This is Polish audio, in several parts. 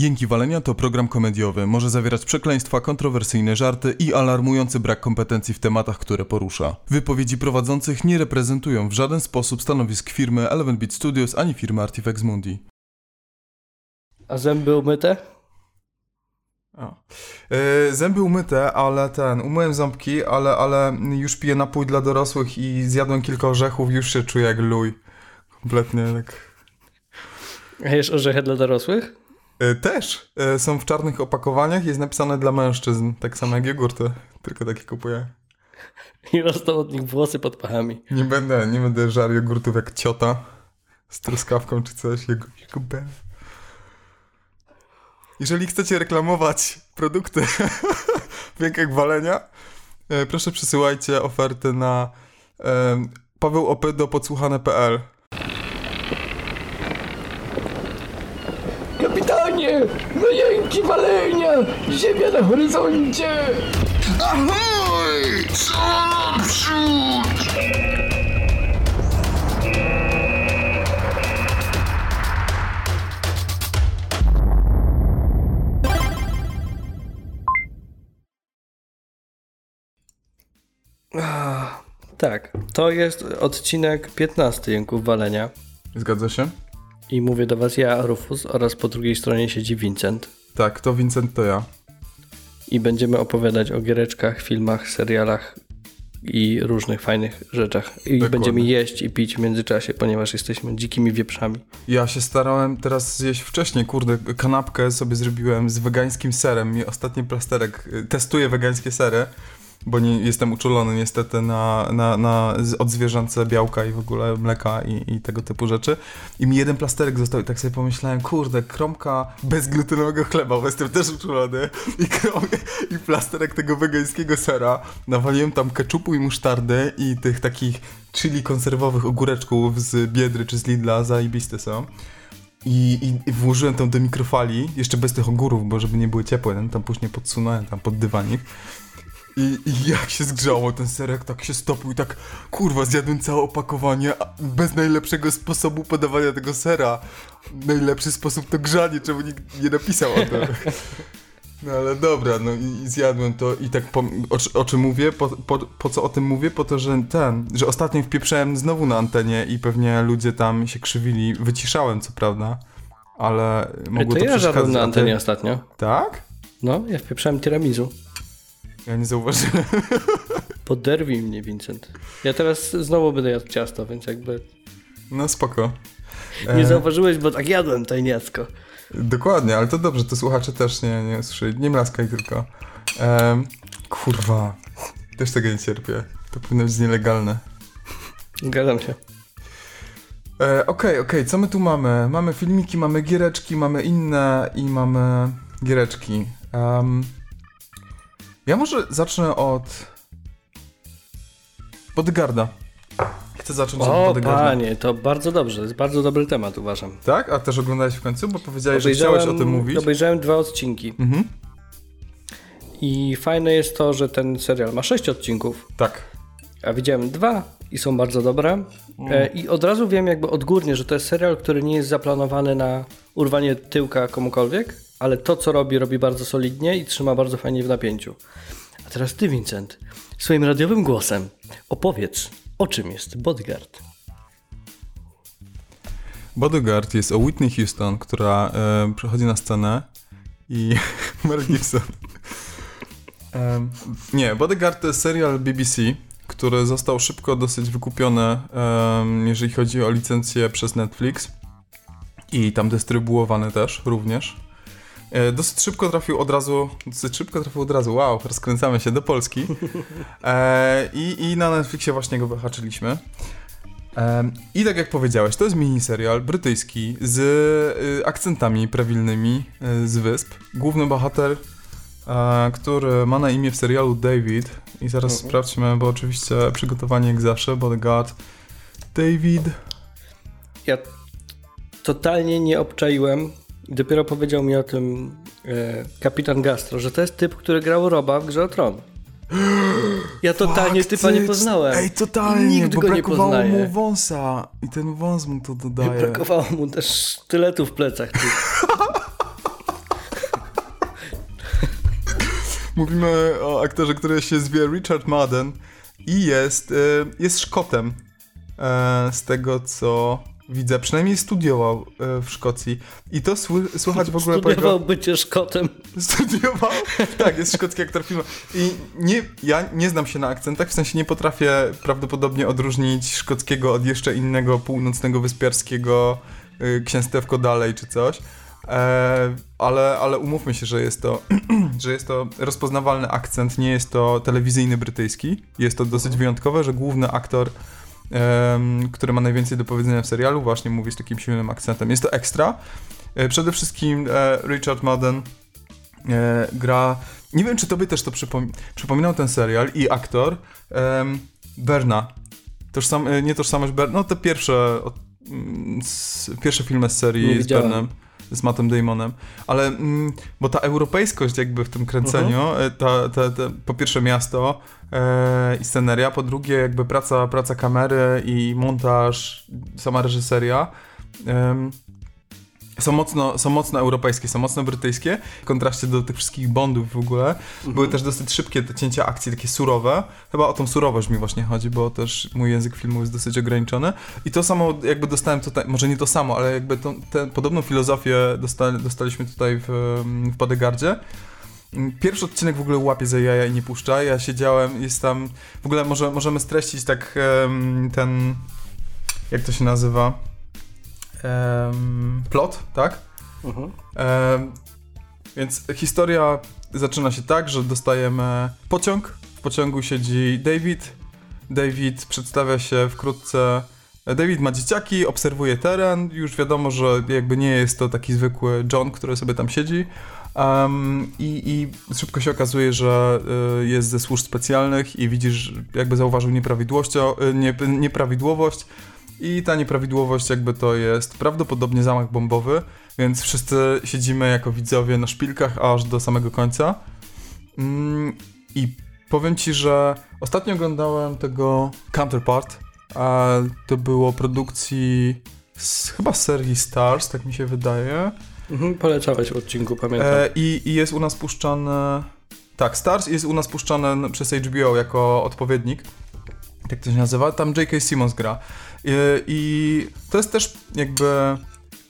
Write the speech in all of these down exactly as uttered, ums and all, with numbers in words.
Jęki Walenia to program komediowy, może zawierać przekleństwa, kontrowersyjne żarty i alarmujący brak kompetencji w tematach, które porusza. Wypowiedzi prowadzących nie reprezentują w żaden sposób stanowisk firmy Eleven Beat Studios ani firmy Artifex Mundi. A zęby umyte? O. Yy, zęby umyte, ale ten, umyłem ząbki, ale, ale już piję napój dla dorosłych i zjadłem kilka orzechów, już się czuję jak luj. Kompletnie tak. A jesz orzechy dla dorosłych? Też. Są w czarnych opakowaniach, jest napisane dla mężczyzn, tak samo jak jogurty, tylko takie kupuję. I rosną od nich włosy pod pachami. Nie będę, nie będę żarł jogurtów jak ciota z truskawką czy coś. Jeżeli chcecie reklamować produkty w jękach Walenia, proszę przesyłajcie oferty na paweł opy do podsłuchane kropka p l. Kapitanie! No jęki Walenia! Ziemia na horyzoncie! Ahoj! Co naprzód! Ah, tak, to jest odcinek piętnasty Jęków Walenia. Zgadza się? I mówię do was ja, Rufus, oraz po drugiej stronie siedzi Vincent. Tak, to Vincent, to ja. I będziemy opowiadać o giereczkach, filmach, serialach i różnych fajnych rzeczach. I dokładnie. Będziemy jeść i pić w międzyczasie, ponieważ jesteśmy dzikimi wieprzami. Ja się starałem teraz zjeść wcześniej, kurde, kanapkę sobie zrobiłem z wegańskim serem i ostatni plasterek, testuję wegańskie sery, bo nie, jestem uczulony niestety na, na, na od zwierzęce białka i w ogóle mleka i, i tego typu rzeczy. I mi jeden plasterek został i tak sobie pomyślałem, kurde, kromka bezglutenowego chleba, bo jestem też uczulony. I, krom, i plasterek tego wegańskiego sera. Nawaliłem tam keczupu i musztardy i tych takich chili konserwowych ogóreczków z Biedry czy z Lidla, zajebiste są. I, i włożyłem tam do mikrofali, jeszcze bez tych ogórów, bo żeby nie były ciepłe, tam później podsunąłem tam pod dywanik. I, I jak się zgrzało ten serek, tak się stopił i tak, kurwa, zjadłem całe opakowanie bez najlepszego sposobu podawania tego sera. Najlepszy sposób to grzanie, czemu nikt nie napisał o tym. No ale dobra, no i, i zjadłem to i tak po, o, o czym mówię, po, po, po co o tym mówię? Po to, że ten, że ostatnio wpieprzałem znowu na antenie i pewnie ludzie tam się krzywili. Wyciszałem, co prawda, ale mogło to, to ja przeszkadzać. Ja na antenie ostatnio. Tak? No, ja wpieprzałem tiramisu. Ja nie zauważyłem. Poderwij mnie, Vincent. Ja teraz znowu będę jadł ciasto, więc jakby... No spoko. Nie e... zauważyłeś, bo tak jadłem tajniacko. Dokładnie, ale to dobrze, to słuchacze też nie, nie usłyszeli. Nie mlaskaj tylko. E... Kurwa. Też tego nie cierpię. To powinno być nielegalne. Zgadzam się. E, okej, okej, okej. Co my tu mamy? Mamy filmiki, mamy giereczki, mamy inne i mamy giereczki. Um... Ja może zacznę od Bodyguarda. Chcę zacząć o, od Bodyguarda. O panie, to bardzo dobrze, jest bardzo dobry temat, uważam. Tak? A też oglądałeś w końcu, bo powiedziałeś, że chciałeś o tym mówić. Obejrzałem dwa odcinki. Mhm. I fajne jest to, że ten serial ma sześć odcinków. Tak. A widziałem dwa i są bardzo dobre. Mm. I od razu wiem jakby odgórnie, że to jest serial, który nie jest zaplanowany na urwanie tyłka komukolwiek. Ale to, co robi, robi bardzo solidnie i trzyma bardzo fajnie w napięciu. A teraz ty, Vincent, swoim radiowym głosem opowiedz, o czym jest Bodyguard. Bodyguard jest o Whitney Houston, która y, przychodzi na scenę i Mel Gibson. um, nie, Bodyguard to jest serial B B C, który został szybko dosyć wykupiony, um, jeżeli chodzi o licencję przez Netflix i tam dystrybuowany też również. Dosyć szybko trafił od razu, dosyć szybko trafił od razu, wow, rozkręcamy się do Polski. E, i, I na Netflixie właśnie go wyhaczyliśmy. E, I tak jak powiedziałeś, to jest miniserial brytyjski z y, akcentami prawilnymi y, z wysp. Główny bohater, y, który ma na imię w serialu David. I zaraz mhm. sprawdźmy, bo oczywiście przygotowanie jak zawsze, Bodyguard. David. Ja totalnie nie obczaiłem. Dopiero powiedział mi o tym e, kapitan Gastro, że to jest typ, który grał Roba w Grze o Tron. Ja totalnie Fakty. Typa nie poznałem. Ej, totalnie, nikt bo go brakowało nie mu wąsa i ten wąs mu to dodaje. Brakowało mu też sztyletu w plecach. Mówimy o aktorze, który się zwie Richard Madden i jest, jest Szkotem. Z tego, co widzę, przynajmniej studiował w Szkocji. I to sły- słychać w ogóle... Studiował po... bycie Szkotem. Studiował? Tak, jest szkocki aktor filmu. I nie, ja nie znam się na akcentach, w sensie nie potrafię prawdopodobnie odróżnić szkockiego od jeszcze innego północnego wyspiarskiego księstewko dalej czy coś. Ale, ale umówmy się, że jest to, że jest to rozpoznawalny akcent, nie jest to telewizyjny brytyjski. Jest to dosyć wyjątkowe, że główny aktor, um, który ma najwięcej do powiedzenia w serialu, właśnie mówi z takim silnym akcentem. Jest to ekstra. Przede wszystkim e, Richard Madden e, gra... Nie wiem, czy tobie też to przypom- przypominał ten serial i aktor e, Berna. Tożsam, nie tożsamość Berna, no te pierwsze, od, z, pierwsze filmy z serii nie z Bernem. Z Mattem Damonem, ale bo ta europejskość jakby w tym kręceniu, uh-huh. ta, ta, ta, po pierwsze miasto e, i sceneria, po drugie jakby praca, praca kamery i montaż, sama reżyseria e, są, mocno, są mocno europejskie, są mocno brytyjskie, w kontraście do tych wszystkich Bondów w ogóle. Uh-huh. Były też dosyć szybkie te cięcia akcji, takie surowe. Chyba o tą surowość mi właśnie chodzi, bo też mój język filmu jest dosyć ograniczony. I to samo jakby dostałem tutaj, może nie to samo, ale jakby tą, tę podobną filozofię dostali, dostaliśmy tutaj w, w Bodyguardzie. Pierwszy odcinek w ogóle łapie za jaja i nie puszcza. Ja siedziałem, jest tam... W ogóle może, możemy streścić tak ten... Jak to się nazywa? Um, plot, tak? Uh-huh. Um, więc historia zaczyna się tak, że dostajemy pociąg. W pociągu siedzi David. David przedstawia się wkrótce... David ma dzieciaki, obserwuje teren. Już wiadomo, że jakby nie jest to taki zwykły John, który sobie tam siedzi. Um, i, i szybko się okazuje, że y, jest ze służb specjalnych i widzisz, jakby zauważył nieprawidłowość, nie, nieprawidłowość. I ta nieprawidłowość jakby to jest prawdopodobnie zamach bombowy, więc wszyscy siedzimy jako widzowie na szpilkach aż do samego końca. Mm, I powiem ci, że ostatnio oglądałem tego Counterpart, a to było produkcji z, chyba z serii Starz, tak mi się wydaje. Mhm, polecałeś w odcinku, pamiętam. E, i, I jest u nas puszczane... Tak, Starz jest u nas puszczane przez H B O jako odpowiednik. Jak to się nazywa? Tam J K. Simmons gra. I, I to jest też jakby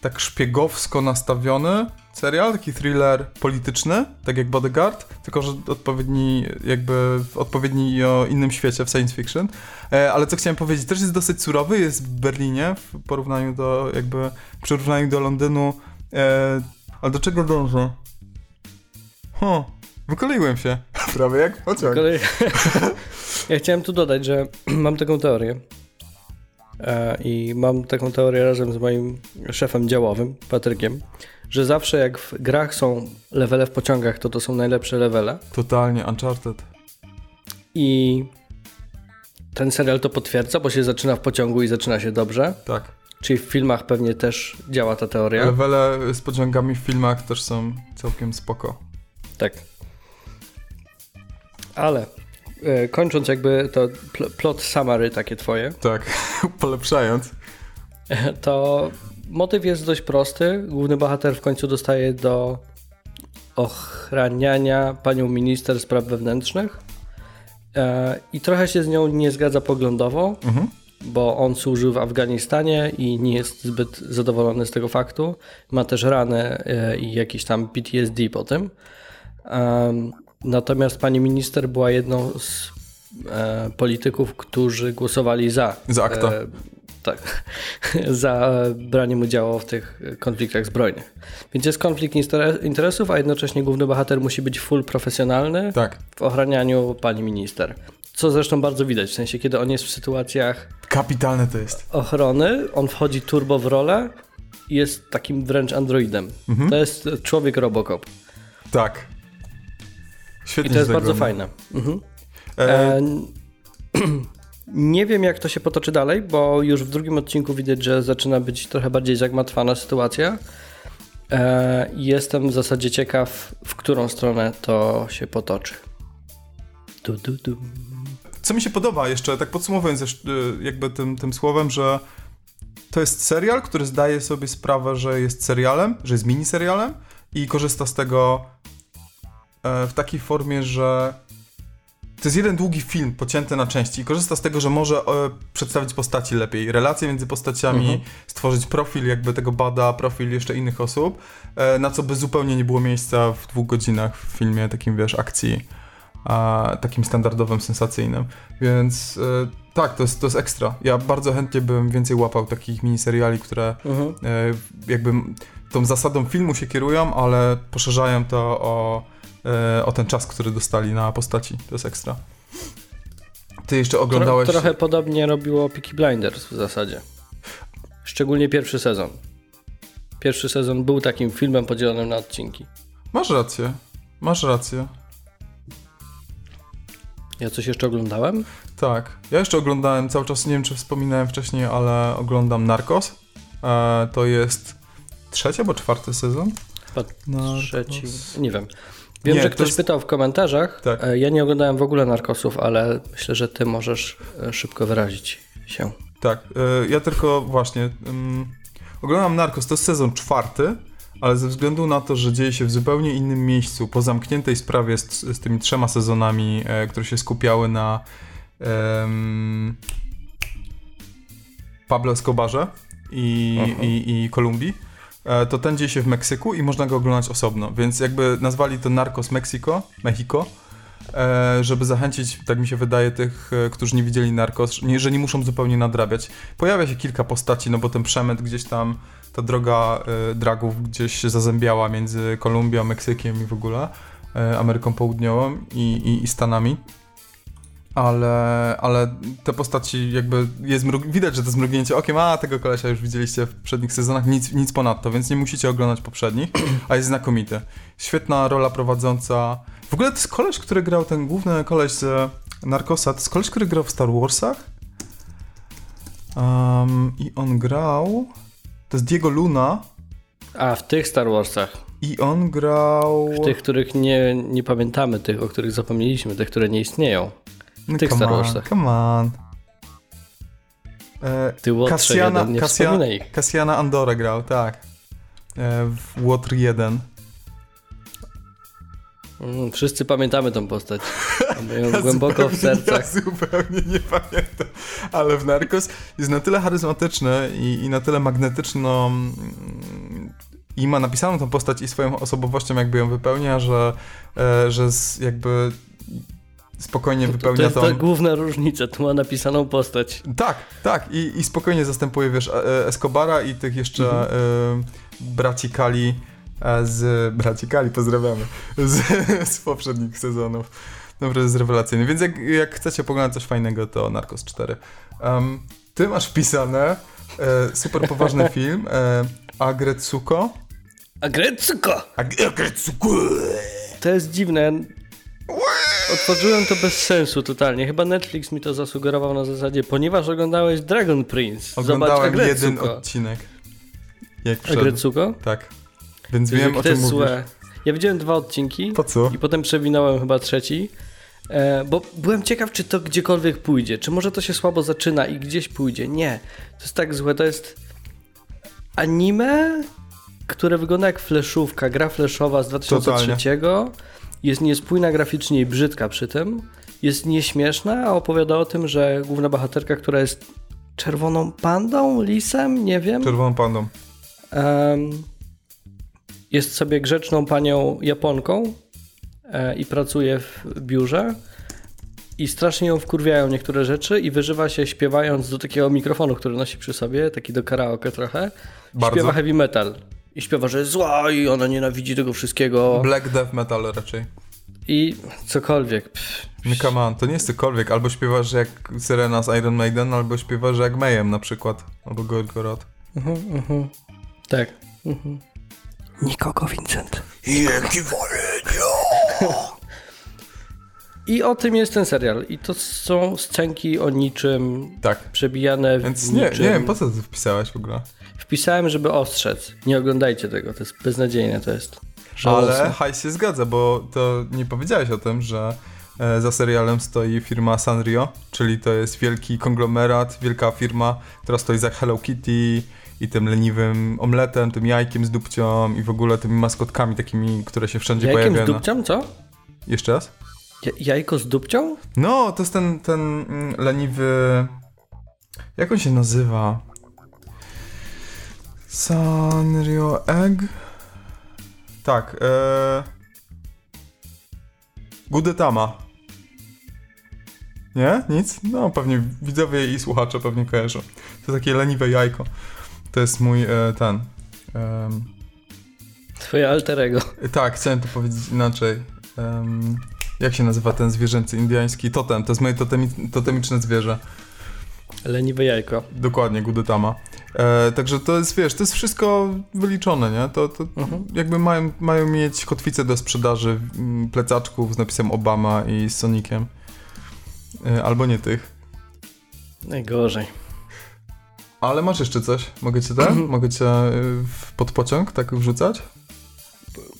tak szpiegowsko nastawiony serial, taki thriller polityczny, tak jak Bodyguard, tylko że odpowiedni jakby w odpowiedni o innym świecie, w science fiction. Ale co chciałem powiedzieć, też jest dosyć surowy, jest w Berlinie w porównaniu do jakby w porównaniu do Londynu. E, ale do czego dążę? Huh, wykoleiłem się. Prawie jak pociąg. Ja chciałem tu dodać, że mam taką teorię. I mam taką teorię razem z moim szefem działowym, Patrykiem, że zawsze jak w grach są levele w pociągach, to to są najlepsze levele. Totalnie, Uncharted. I ten serial to potwierdza, bo się zaczyna w pociągu i zaczyna się dobrze. Tak. Czyli w filmach pewnie też działa ta teoria. Levele z pociągami w filmach też są całkiem spoko. Tak. Ale... Kończąc jakby to pl- plot summary takie twoje. Tak, polepszając. To motyw jest dość prosty. Główny bohater w końcu dostaje do ochraniania panią minister spraw wewnętrznych i trochę się z nią nie zgadza poglądowo, mhm. bo on służył w Afganistanie i nie jest zbyt zadowolony z tego faktu. Ma też rany i jakiś tam P T S D po tym. Natomiast pani minister była jedną z e, polityków, którzy głosowali za... Za akta. E, tak. Za braniem udziału w tych konfliktach zbrojnych. Więc jest konflikt interes- interesów, a jednocześnie główny bohater musi być full profesjonalny tak. w ochranianiu pani minister. Co zresztą bardzo widać, w sensie kiedy on jest w sytuacjach... Kapitalne to jest. ...ochrony, on wchodzi turbo w rolę i jest takim wręcz androidem. Mhm. To jest człowiek Robocop. Tak. Świetnie. I to jest bardzo fajne. Mhm. E... Nie wiem, jak to się potoczy dalej, bo już w drugim odcinku widać, że zaczyna być trochę bardziej zagmatwana sytuacja. E... Jestem w zasadzie ciekaw, w którą stronę to się potoczy. Du, du, du. Co mi się podoba jeszcze, tak podsumowując jeszcze, jakby tym, tym słowem, że to jest serial, który zdaje sobie sprawę, że jest serialem, że jest miniserialem i korzysta z tego w takiej formie, że to jest jeden długi film pocięty na części i korzysta z tego, że może e, przedstawić postaci lepiej, relacje między postaciami, mhm. stworzyć profil jakby tego bada, profil jeszcze innych osób, e, na co by zupełnie nie było miejsca w dwóch godzinach w filmie takim, wiesz, akcji, a, takim standardowym, sensacyjnym. Więc e, tak, to jest, to jest ekstra. Ja bardzo chętnie bym więcej łapał takich miniseriali, które mhm. e, jakby tą zasadą filmu się kierują, ale poszerzają to o o ten czas, który dostali na postaci. To jest ekstra. Ty jeszcze oglądałeś... Tro, trochę podobnie robiło Peaky Blinders w zasadzie. Szczególnie pierwszy sezon. Pierwszy sezon był takim filmem podzielonym na odcinki. Masz rację. Masz rację. Ja coś jeszcze oglądałem? Tak. Ja jeszcze oglądałem cały czas, nie wiem czy wspominałem wcześniej, ale oglądam Narcos. Eee, to jest trzeci albo czwarty sezon? Chyba trzeci. Nie wiem. Wiem, nie, że ktoś jest... pytał w komentarzach. Tak. Ja nie oglądałem w ogóle Narcosów, ale myślę, że ty możesz szybko wyrazić się. Tak, ja tylko właśnie um, oglądam Narcos, to jest sezon czwarty, ale ze względu na to, że dzieje się w zupełnie innym miejscu, po zamkniętej sprawie z, z tymi trzema sezonami, e, które się skupiały na um, Pablo Escobarze i, i, i Kolumbii, to ten dzieje się w Meksyku i można go oglądać osobno, więc jakby nazwali to Narcos Mexico, Mexico, żeby zachęcić, tak mi się wydaje, tych, którzy nie widzieli Narcos, że nie muszą zupełnie nadrabiać. Pojawia się kilka postaci, no bo ten przemyt gdzieś tam, ta droga dragów gdzieś się zazębiała między Kolumbią, Meksykiem i w ogóle Ameryką Południową i, i, i Stanami. Ale, ale te postaci jakby jest mrug- widać, że to zmrugnięcie okiem, a tego kolesia już widzieliście w poprzednich sezonach, nic, nic ponadto, więc nie musicie oglądać poprzednich, a jest znakomity. Świetna rola prowadząca. W ogóle to jest koleś, który grał, ten główny koleś z Narcosa, to jest koleś, który grał w Star Warsach um, i on grał, to jest Diego Luna. A, w tych Star Warsach. I on grał... W tych, których nie, nie pamiętamy, tych, o których zapomnieliśmy, tych, które nie istnieją. No tych Star Warsach. Come on. E, Ty Łotr jeden, nie wspominaj ich. Kasiana Andorra grał, tak. E, w Łotr jeden. Mm, wszyscy pamiętamy tą postać. Mamy ją ja głęboko w sercach. Ja zupełnie nie pamiętam. Ale w Narcos jest na tyle charyzmatyczny i, i na tyle magnetyczną... I ma napisaną tą postać i swoją osobowością jakby ją wypełnia, że, e, że z, jakby... spokojnie to, wypełnia tą... To jest ta główna różnica, tu ma napisaną postać. Tak, tak i, i spokojnie zastępuje, wiesz, Escobara i tych jeszcze mm-hmm. y, braci Kali z... braci Kali, pozdrawiamy, z, z poprzednich sezonów. Dobra, jest rewelacyjny, więc jak, jak chcecie poglądać coś fajnego, to Narcos cztery. Um, ty masz wpisane y, super poważny film y, Agretsuko. Agretsuko! Agretsuko! To jest dziwne. Otworzyłem to bez sensu totalnie. Chyba Netflix mi to zasugerował na zasadzie, ponieważ oglądałeś Dragon Prince. Oglądałem jeden odcinek. Jak Agretsuko? Tak. Więc wiem, o czym mówisz. Złe. Ja widziałem dwa odcinki. To co? I potem przewinąłem chyba trzeci. E, bo byłem ciekaw, czy to gdziekolwiek pójdzie. Czy może to się słabo zaczyna i gdzieś pójdzie. Nie. To jest tak złe. To jest anime, które wygląda jak fleszówka. Gra fleszowa z dwa tysiące trzeciego. Totalnie. Jest niespójna graficznie i brzydka przy tym. Jest nieśmieszna, a opowiada o tym, że główna bohaterka, która jest czerwoną pandą, lisem, nie wiem. Czerwoną pandą. Um, jest sobie grzeczną panią Japonką e, i pracuje w biurze. I strasznie ją wkurwiają niektóre rzeczy i wyżywa się śpiewając do takiego mikrofonu, który nosi przy sobie, taki do karaoke trochę. Bardzo. Śpiewa heavy metal. I śpiewa, że jest zła i ona nienawidzi tego wszystkiego. Black death metal raczej. I cokolwiek. Pff, pff. Come on, to nie jest cokolwiek. Albo śpiewasz jak Syrena z Iron Maiden, albo śpiewasz jak Mayhem na przykład. Albo Gorg Gorod. Mhm, uh-huh, mhm. Uh-huh. Tak. Uh-huh. Nikogo, Vincent. Jaki wolę. I o tym jest ten serial. I to są scenki o niczym, tak. Przebijane w Więc nie, niczym. Nie wiem, po co ty wpisałeś w ogóle? Wpisałem, żeby ostrzec. Nie oglądajcie tego, to jest beznadziejne, to jest żałosne. Ale hajs się zgadza, bo to nie powiedziałeś o tym, że za serialem stoi firma Sanrio, czyli to jest wielki konglomerat, wielka firma, która stoi za Hello Kitty i tym leniwym omletem, tym jajkiem z dupcią i w ogóle tymi maskotkami takimi, które się wszędzie jajkiem pojawiają. Jajkiem z dupcią? Co? Jeszcze raz? Ja, jajko z dupcią? No, to jest ten, ten leniwy... Jak on się nazywa? Sanrio Egg? Tak, ee... Gudetama. Nie? Nic? No, pewnie widzowie i słuchacze pewnie kojarzą. To takie leniwe jajko. To jest mój, e, ten... Um... Twoje alter ego. Tak, chciałem to powiedzieć inaczej. Um... Jak się nazywa ten zwierzęcy indyjski? Totem, to jest moje totemi- totemiczne zwierzę. Leniwe jajko. Dokładnie, Gudetama. E, także to jest, wiesz, to jest wszystko wyliczone, nie? To, to mhm. jakby mają, mają mieć kotwicę do sprzedaży plecaczków z napisem Obama i z Soniciem. E, albo nie tych. Najgorzej. Ale masz jeszcze coś? Mogę cię tak? Mogę cię pod pociąg tak wrzucać?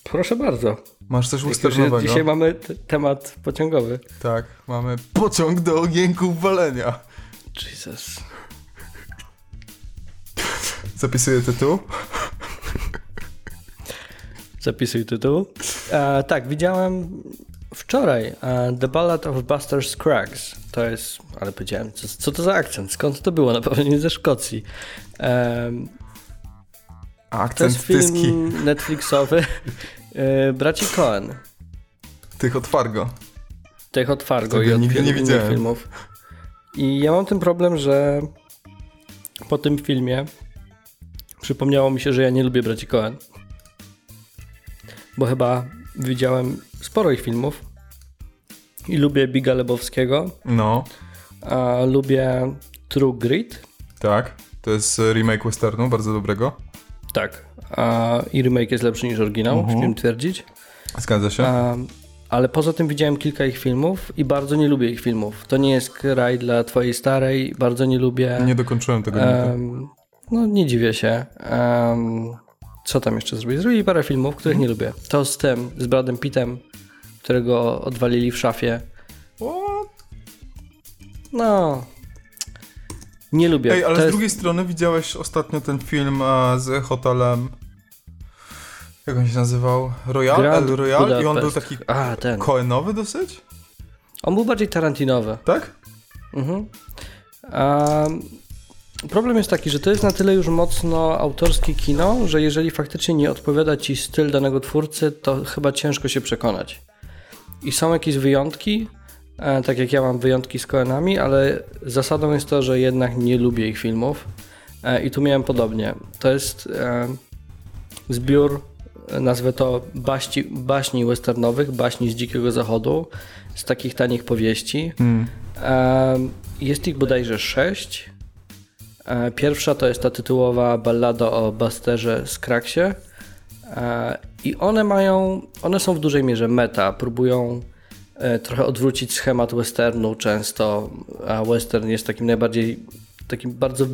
Proszę bardzo. Masz coś ustawiennego. Dzisiaj mamy t- temat pociągowy. Tak, mamy pociąg do ogienków walenia. Jesus. Zapisuję tytuł. Zapisuj tytuł. E, tak, widziałem wczoraj e, The Ballad of Buster Scruggs. To jest, ale powiedziałem, co, co to za akcent? Skąd to było? Na pewno nie ze Szkocji. E, akcent to jest film tyski. Netflixowy. Yy, braci Coen. Tych od Fargo. Tych od Fargo i od nigdy nie widziałem filmów. I ja mam ten problem, że po tym filmie przypomniało mi się, że ja nie lubię braci Coen. Bo chyba widziałem sporo ich filmów. I lubię Biga Lebowskiego. No. A lubię True Grit. Tak, to jest remake westernu, bardzo dobrego. Tak. A, i remake jest lepszy niż oryginał, uh-huh. śmiem twierdzić. Zgadza się. A, ale poza tym widziałem kilka ich filmów i bardzo nie lubię ich filmów. To nie jest kraj dla twojej starej, bardzo nie lubię. Nie dokończyłem tego um, No nie dziwię się. Um, co tam jeszcze zrobić? Zrobili parę filmów, których hmm. nie lubię. To z tym, z Bradem Pittem, którego odwalili w szafie. What? No... Nie lubię. Ej, ale to z drugiej jest... strony widziałeś ostatnio ten film a, z hotelem, jak on się nazywał? Royal? Grand El Royal? Budapest. I on był taki a, ten. Coenowy dosyć? On był bardziej tarantinowy. Tak? Mhm. A, problem jest taki, że to jest na tyle już mocno autorskie kino, że jeżeli faktycznie nie odpowiada ci styl danego twórcy, to chyba ciężko się przekonać. I są jakieś wyjątki. Tak jak ja mam wyjątki z Coenami, ale zasadą jest to, że jednak nie lubię ich filmów i tu miałem podobnie. To jest e, zbiór, nazwę to baści, baśni westernowych, baśni z Dzikiego Zachodu, z takich tanich powieści. Hmm. E, jest ich bodajże sześć. E, pierwsza to jest ta tytułowa ballada o Busterze Scruggsie e, i one mają, one są w dużej mierze meta, próbują trochę odwrócić schemat westernu często, a western jest takim najbardziej, takim bardzo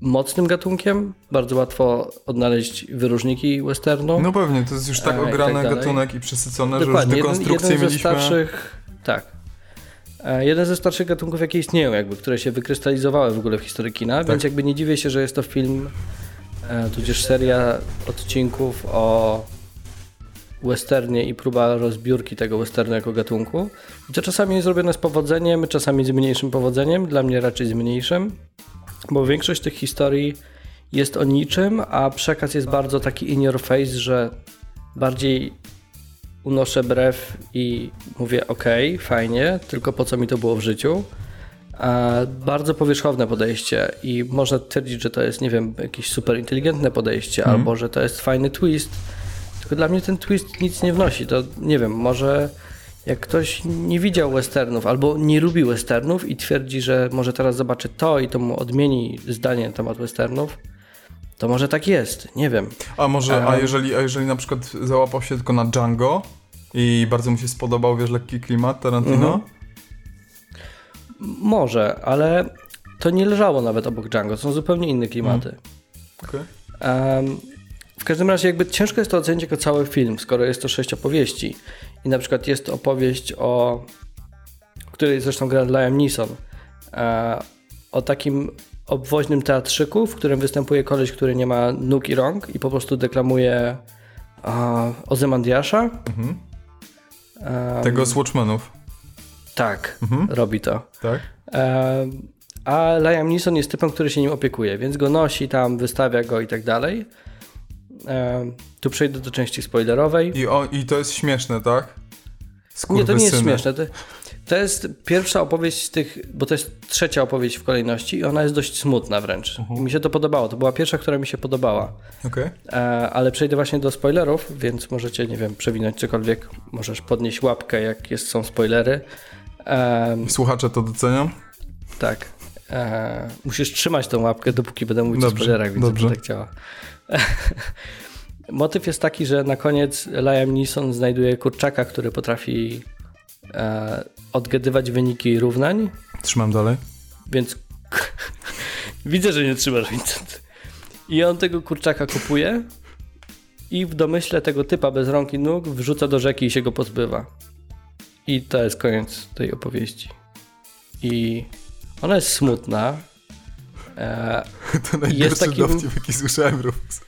mocnym gatunkiem, bardzo łatwo odnaleźć wyróżniki westernu. No pewnie, to jest już tak ograny i tak gatunek i przesycony, dokładnie, że już dekonstrukcję jeden, jeden mieliśmy. Ze starszych, tak. Jeden ze starszych gatunków, jakie istnieją, jakby, które się wykrystalizowały w ogóle w historii kina, tak. Więc jakby nie dziwię się, że jest to film, tudzież seria odcinków o westernie i próba rozbiórki tego westernu jako gatunku. I to czasami jest robione z powodzeniem, czasami z mniejszym powodzeniem, dla mnie raczej z mniejszym, bo większość tych historii jest o niczym, a przekaz jest bardzo taki in your face, że bardziej unoszę brew i mówię okej, okay, fajnie, tylko po co mi to było w życiu. A bardzo powierzchowne podejście i można twierdzić, że to jest, nie wiem, jakieś super inteligentne podejście, mm. albo że to jest fajny twist. Tylko dla mnie ten twist nic nie wnosi, to nie wiem, może jak ktoś nie widział westernów albo nie lubi westernów i twierdzi, że może teraz zobaczy to i to mu odmieni zdanie na temat westernów, to może tak jest, nie wiem. A może, a jeżeli, a jeżeli na przykład załapał się tylko na Django i bardzo mu się spodobał, wiesz, lekki klimat Tarantino? Mhm. Może, ale to nie leżało nawet obok Django, są zupełnie inne klimaty. Mhm. Okej. Okay. Um, W każdym razie jakby ciężko jest to ocenić jako cały film, skoro jest to sześć opowieści. I na przykład jest opowieść o, w której zresztą gra Liam Neeson, o takim obwoźnym teatrzyku, w którym występuje koleś, który nie ma nóg i rąk i po prostu deklamuje Ozymandiasza. Mhm. Um, Tego z Watchmenów. Tak, mhm. robi to. Tak. Um, a Liam Neeson jest typem, który się nim opiekuje, więc go nosi tam, wystawia go i tak dalej. Um, tu przejdę do części spoilerowej. I, o, i to jest śmieszne, tak? Skurwysyny. Nie, to nie jest śmieszne. To, to jest pierwsza opowieść z tych, bo to jest trzecia opowieść w kolejności i ona jest dość smutna wręcz. Uh-huh. I mi się to podobało. To była pierwsza, która mi się podobała. Okay. E, ale przejdę właśnie do spoilerów, więc możecie, nie wiem, przewinąć cokolwiek. Możesz podnieść łapkę, jak jest, są spoilery. E, Słuchacze to docenią? Tak. E, musisz trzymać tą łapkę, dopóki będę mówić dobrze, o spoilerach, więc dobrze. Tak działa. Motyw jest taki, że na koniec Liam Neeson znajduje kurczaka, który potrafi e, odgadywać wyniki równań. Trzymam dalej. Więc widzę, że nie trzymasz, Vincent. I on tego kurczaka kupuje i w domyśle tego typa bez rąk i nóg wrzuca do rzeki i się go pozbywa. I to jest koniec tej opowieści. I ona jest smutna. E, to najgorszy takim... dowcip, jaki słyszałem, Rufus.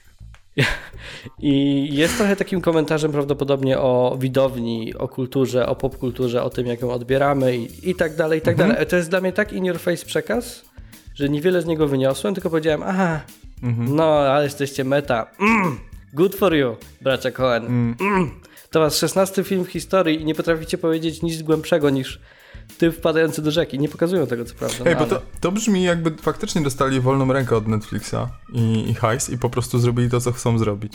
I jest trochę takim komentarzem prawdopodobnie o widowni, o kulturze, o popkulturze, o tym, jak ją odbieramy i, i tak dalej, i tak mhm. dalej. To jest dla mnie tak in your face przekaz, że niewiele z niego wyniosłem, tylko powiedziałem, aha, mhm. no, ale jesteście meta. Mm, good for you, bracia Coen. Mm. Mm, to was szesnasty film w historii i nie potraficie powiedzieć nic głębszego niż ty wpadający do rzeki. Nie pokazują tego, co prawda. Ej, no, bo to, ale... to brzmi, jakby faktycznie dostali wolną rękę od Netflixa i, i hajs i po prostu zrobili to, co chcą zrobić.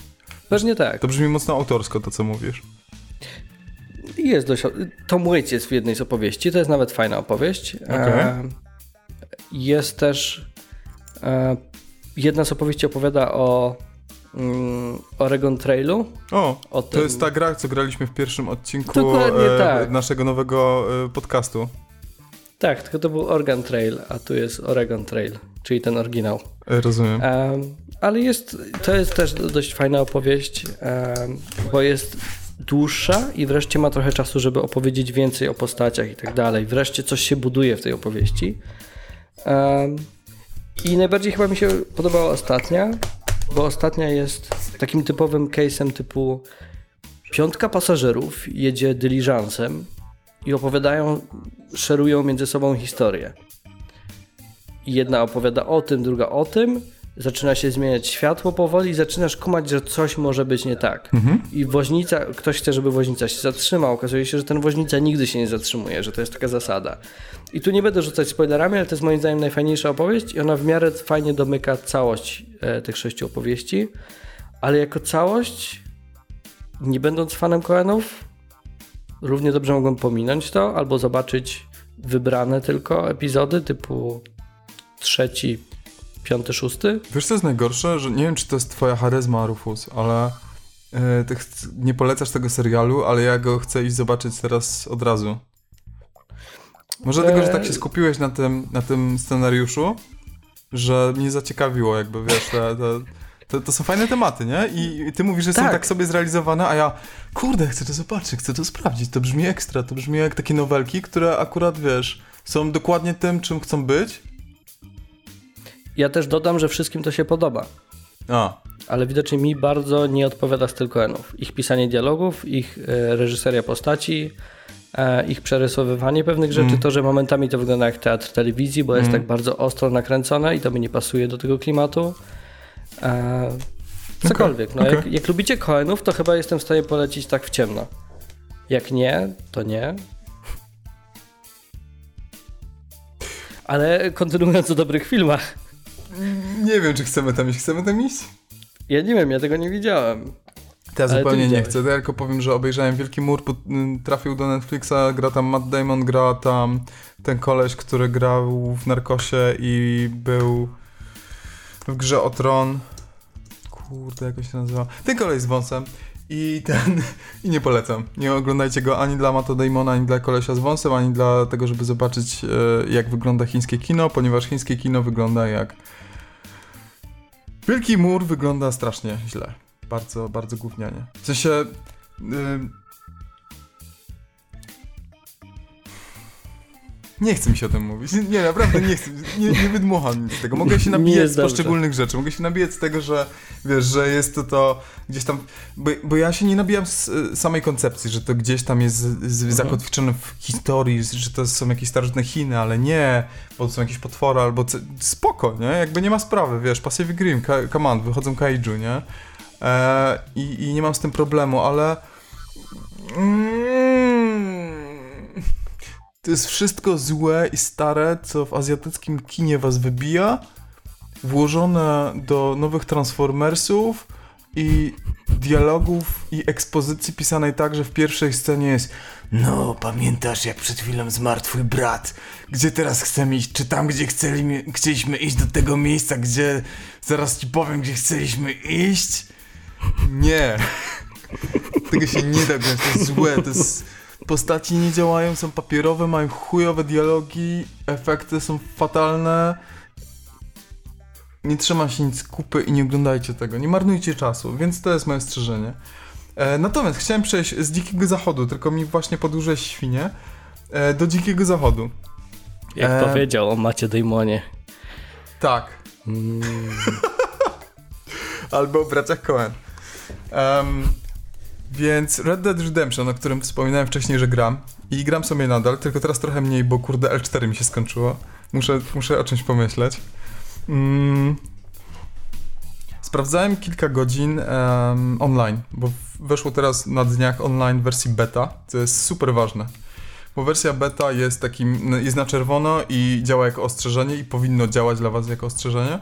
Pewnie tak. To brzmi mocno autorsko, to co mówisz. Jest dość... Tom Waits jest w jednej z opowieści. To jest nawet fajna opowieść. Okay. E, jest też... E, jedna z opowieści opowiada o mm, Oregon Trailu. O, o tym... to jest ta gra, co graliśmy w pierwszym odcinku e, tak. naszego nowego e, podcastu. Tak, tylko to był Oregon Trail, a tu jest Oregon Trail, czyli ten oryginał. E, rozumiem. E, ale jest, to jest też dość fajna opowieść, e, bo jest dłuższa i wreszcie ma trochę czasu, żeby opowiedzieć więcej o postaciach i tak dalej. Wreszcie coś się buduje w tej opowieści. E, I najbardziej chyba mi się podobała ostatnia, bo ostatnia jest takim typowym case'em typu piątka pasażerów jedzie dyliżansem i opowiadają, szerują między sobą historię. Jedna opowiada o tym, druga o tym, zaczyna się zmieniać światło powoli i zaczynasz kumać, że coś może być nie tak. Mhm. I woźnica, ktoś chce, żeby woźnica się zatrzymał, okazuje się, że ten woźnica nigdy się nie zatrzymuje, że to jest taka zasada. I tu nie będę rzucać spoilerami, ale to jest moim zdaniem najfajniejsza opowieść i ona w miarę fajnie domyka całość e, tych sześciu opowieści, ale jako całość, nie będąc fanem Coenów, równie dobrze mogłem pominąć to albo zobaczyć wybrane tylko epizody typu trzeci, piąty, szósty. Wiesz, co jest najgorsze? Że nie wiem, czy to jest twoja charyzma, Rufus, ale yy, ty ch- nie polecasz tego serialu, ale ja go chcę iść zobaczyć teraz od razu. Może eee... dlatego, że tak się skupiłeś na tym, na tym scenariuszu, że mnie zaciekawiło, jakby, wiesz, te, te, to, to są fajne tematy, nie? I, i ty mówisz, że tak. są tak sobie zrealizowane, a ja, kurde, chcę to zobaczyć, chcę to sprawdzić, to brzmi ekstra, to brzmi jak takie nowelki, które akurat, wiesz, są dokładnie tym, czym chcą być. Ja też dodam, że wszystkim to się podoba. A. Ale widocznie mi bardzo nie odpowiada styl Coenów. Ich pisanie dialogów, ich e, reżyseria postaci, e, ich przerysowywanie pewnych rzeczy, mm. to, że momentami to wygląda jak teatr telewizji, bo mm. jest tak bardzo ostro nakręcone i to mi nie pasuje do tego klimatu. E, cokolwiek. Okay. No, okay. Jak, jak lubicie Coenów, to chyba jestem w stanie polecić tak w ciemno. Jak nie, to nie. Ale kontynuując o dobrych filmach. Nie wiem, czy chcemy tam iść. Chcemy tam iść? Ja nie wiem, ja tego nie widziałem. Ja zupełnie nie chcę. Ja tylko powiem, że obejrzałem Wielki Mur, trafił do Netflixa, gra tam Matt Damon, gra tam ten koleś, który grał w Narcosie i był w Grze o Tron. Kurde, jak on się nazywa? Ten koleś z wąsem. I ten... I nie polecam. Nie oglądajcie go ani dla Matta Damona, ani dla kolesia z wąsem, ani dla tego, żeby zobaczyć, jak wygląda chińskie kino, ponieważ chińskie kino wygląda jak... Wielki Mur wygląda strasznie źle. Bardzo, bardzo gównianie. W sensie... Yy... Nie chcę mi się o tym mówić. Nie, naprawdę nie chcę. Nie, nie wydmucham nic z tego. Mogę się nabijać z poszczególnych rzeczy. Mogę się nabijać z tego, że wiesz, że jest to to gdzieś tam... Bo, bo ja się nie nabijam z samej koncepcji, że to gdzieś tam jest z, zakotwiczone w historii, że to są jakieś starożytne Chiny, ale nie, bo to są jakieś potwory albo... Co, spoko, nie? Jakby nie ma sprawy, wiesz. Pacific Rim, ka- command, wychodzą kaiju, nie? Eee, i, I nie mam z tym problemu, ale... Mm. To jest wszystko złe i stare, co w azjatyckim kinie was wybija, włożone do nowych Transformersów i dialogów i ekspozycji pisanej tak, że w pierwszej scenie jest: no, pamiętasz, jak przed chwilą zmarł twój brat? Gdzie teraz chcemy iść? Czy tam, gdzie chcieli, chcieliśmy iść, do tego miejsca, gdzie... Zaraz ci powiem, gdzie chcieliśmy iść? Nie. Tego się nie da grać, to jest złe, to jest... Postaci nie działają, są papierowe, mają chujowe dialogi, efekty są fatalne. Nie trzyma się nic kupy i nie oglądajcie tego, nie marnujcie czasu, więc to jest moje strzeżenie. E, natomiast chciałem przejść z Dzikiego Zachodu, tylko mi właśnie podłużę świnie, e, do Dzikiego Zachodu. E, Jak powiedział o Macie Damonie. Tak. Mm. Albo o braciach Coen. Um, Więc Red Dead Redemption, o którym wspominałem wcześniej, że gram. I gram sobie nadal, tylko teraz trochę mniej, bo kurde el cztery mi się skończyło. Muszę, muszę o czymś pomyśleć. Mm. Sprawdzałem kilka godzin um, online, bo weszło teraz na dniach online wersji beta, co jest super ważne. Bo wersja beta jest takim, jest na czerwono i działa jako ostrzeżenie i powinno działać dla was jako ostrzeżenie.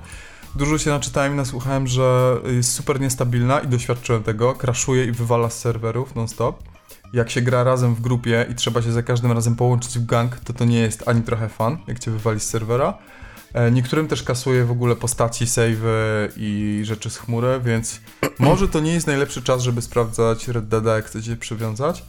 Dużo się naczytałem i nasłuchałem, że jest super niestabilna i doświadczyłem tego. Crashuje i wywala z serwerów non-stop. Jak się gra razem w grupie i trzeba się za każdym razem połączyć w gang, to to nie jest ani trochę fun, jak cię wywali z serwera. Niektórym też kasuje w ogóle postaci, save'y i rzeczy z chmury, więc może to nie jest najlepszy czas, żeby sprawdzać Red Dead, jak chcecie przywiązać.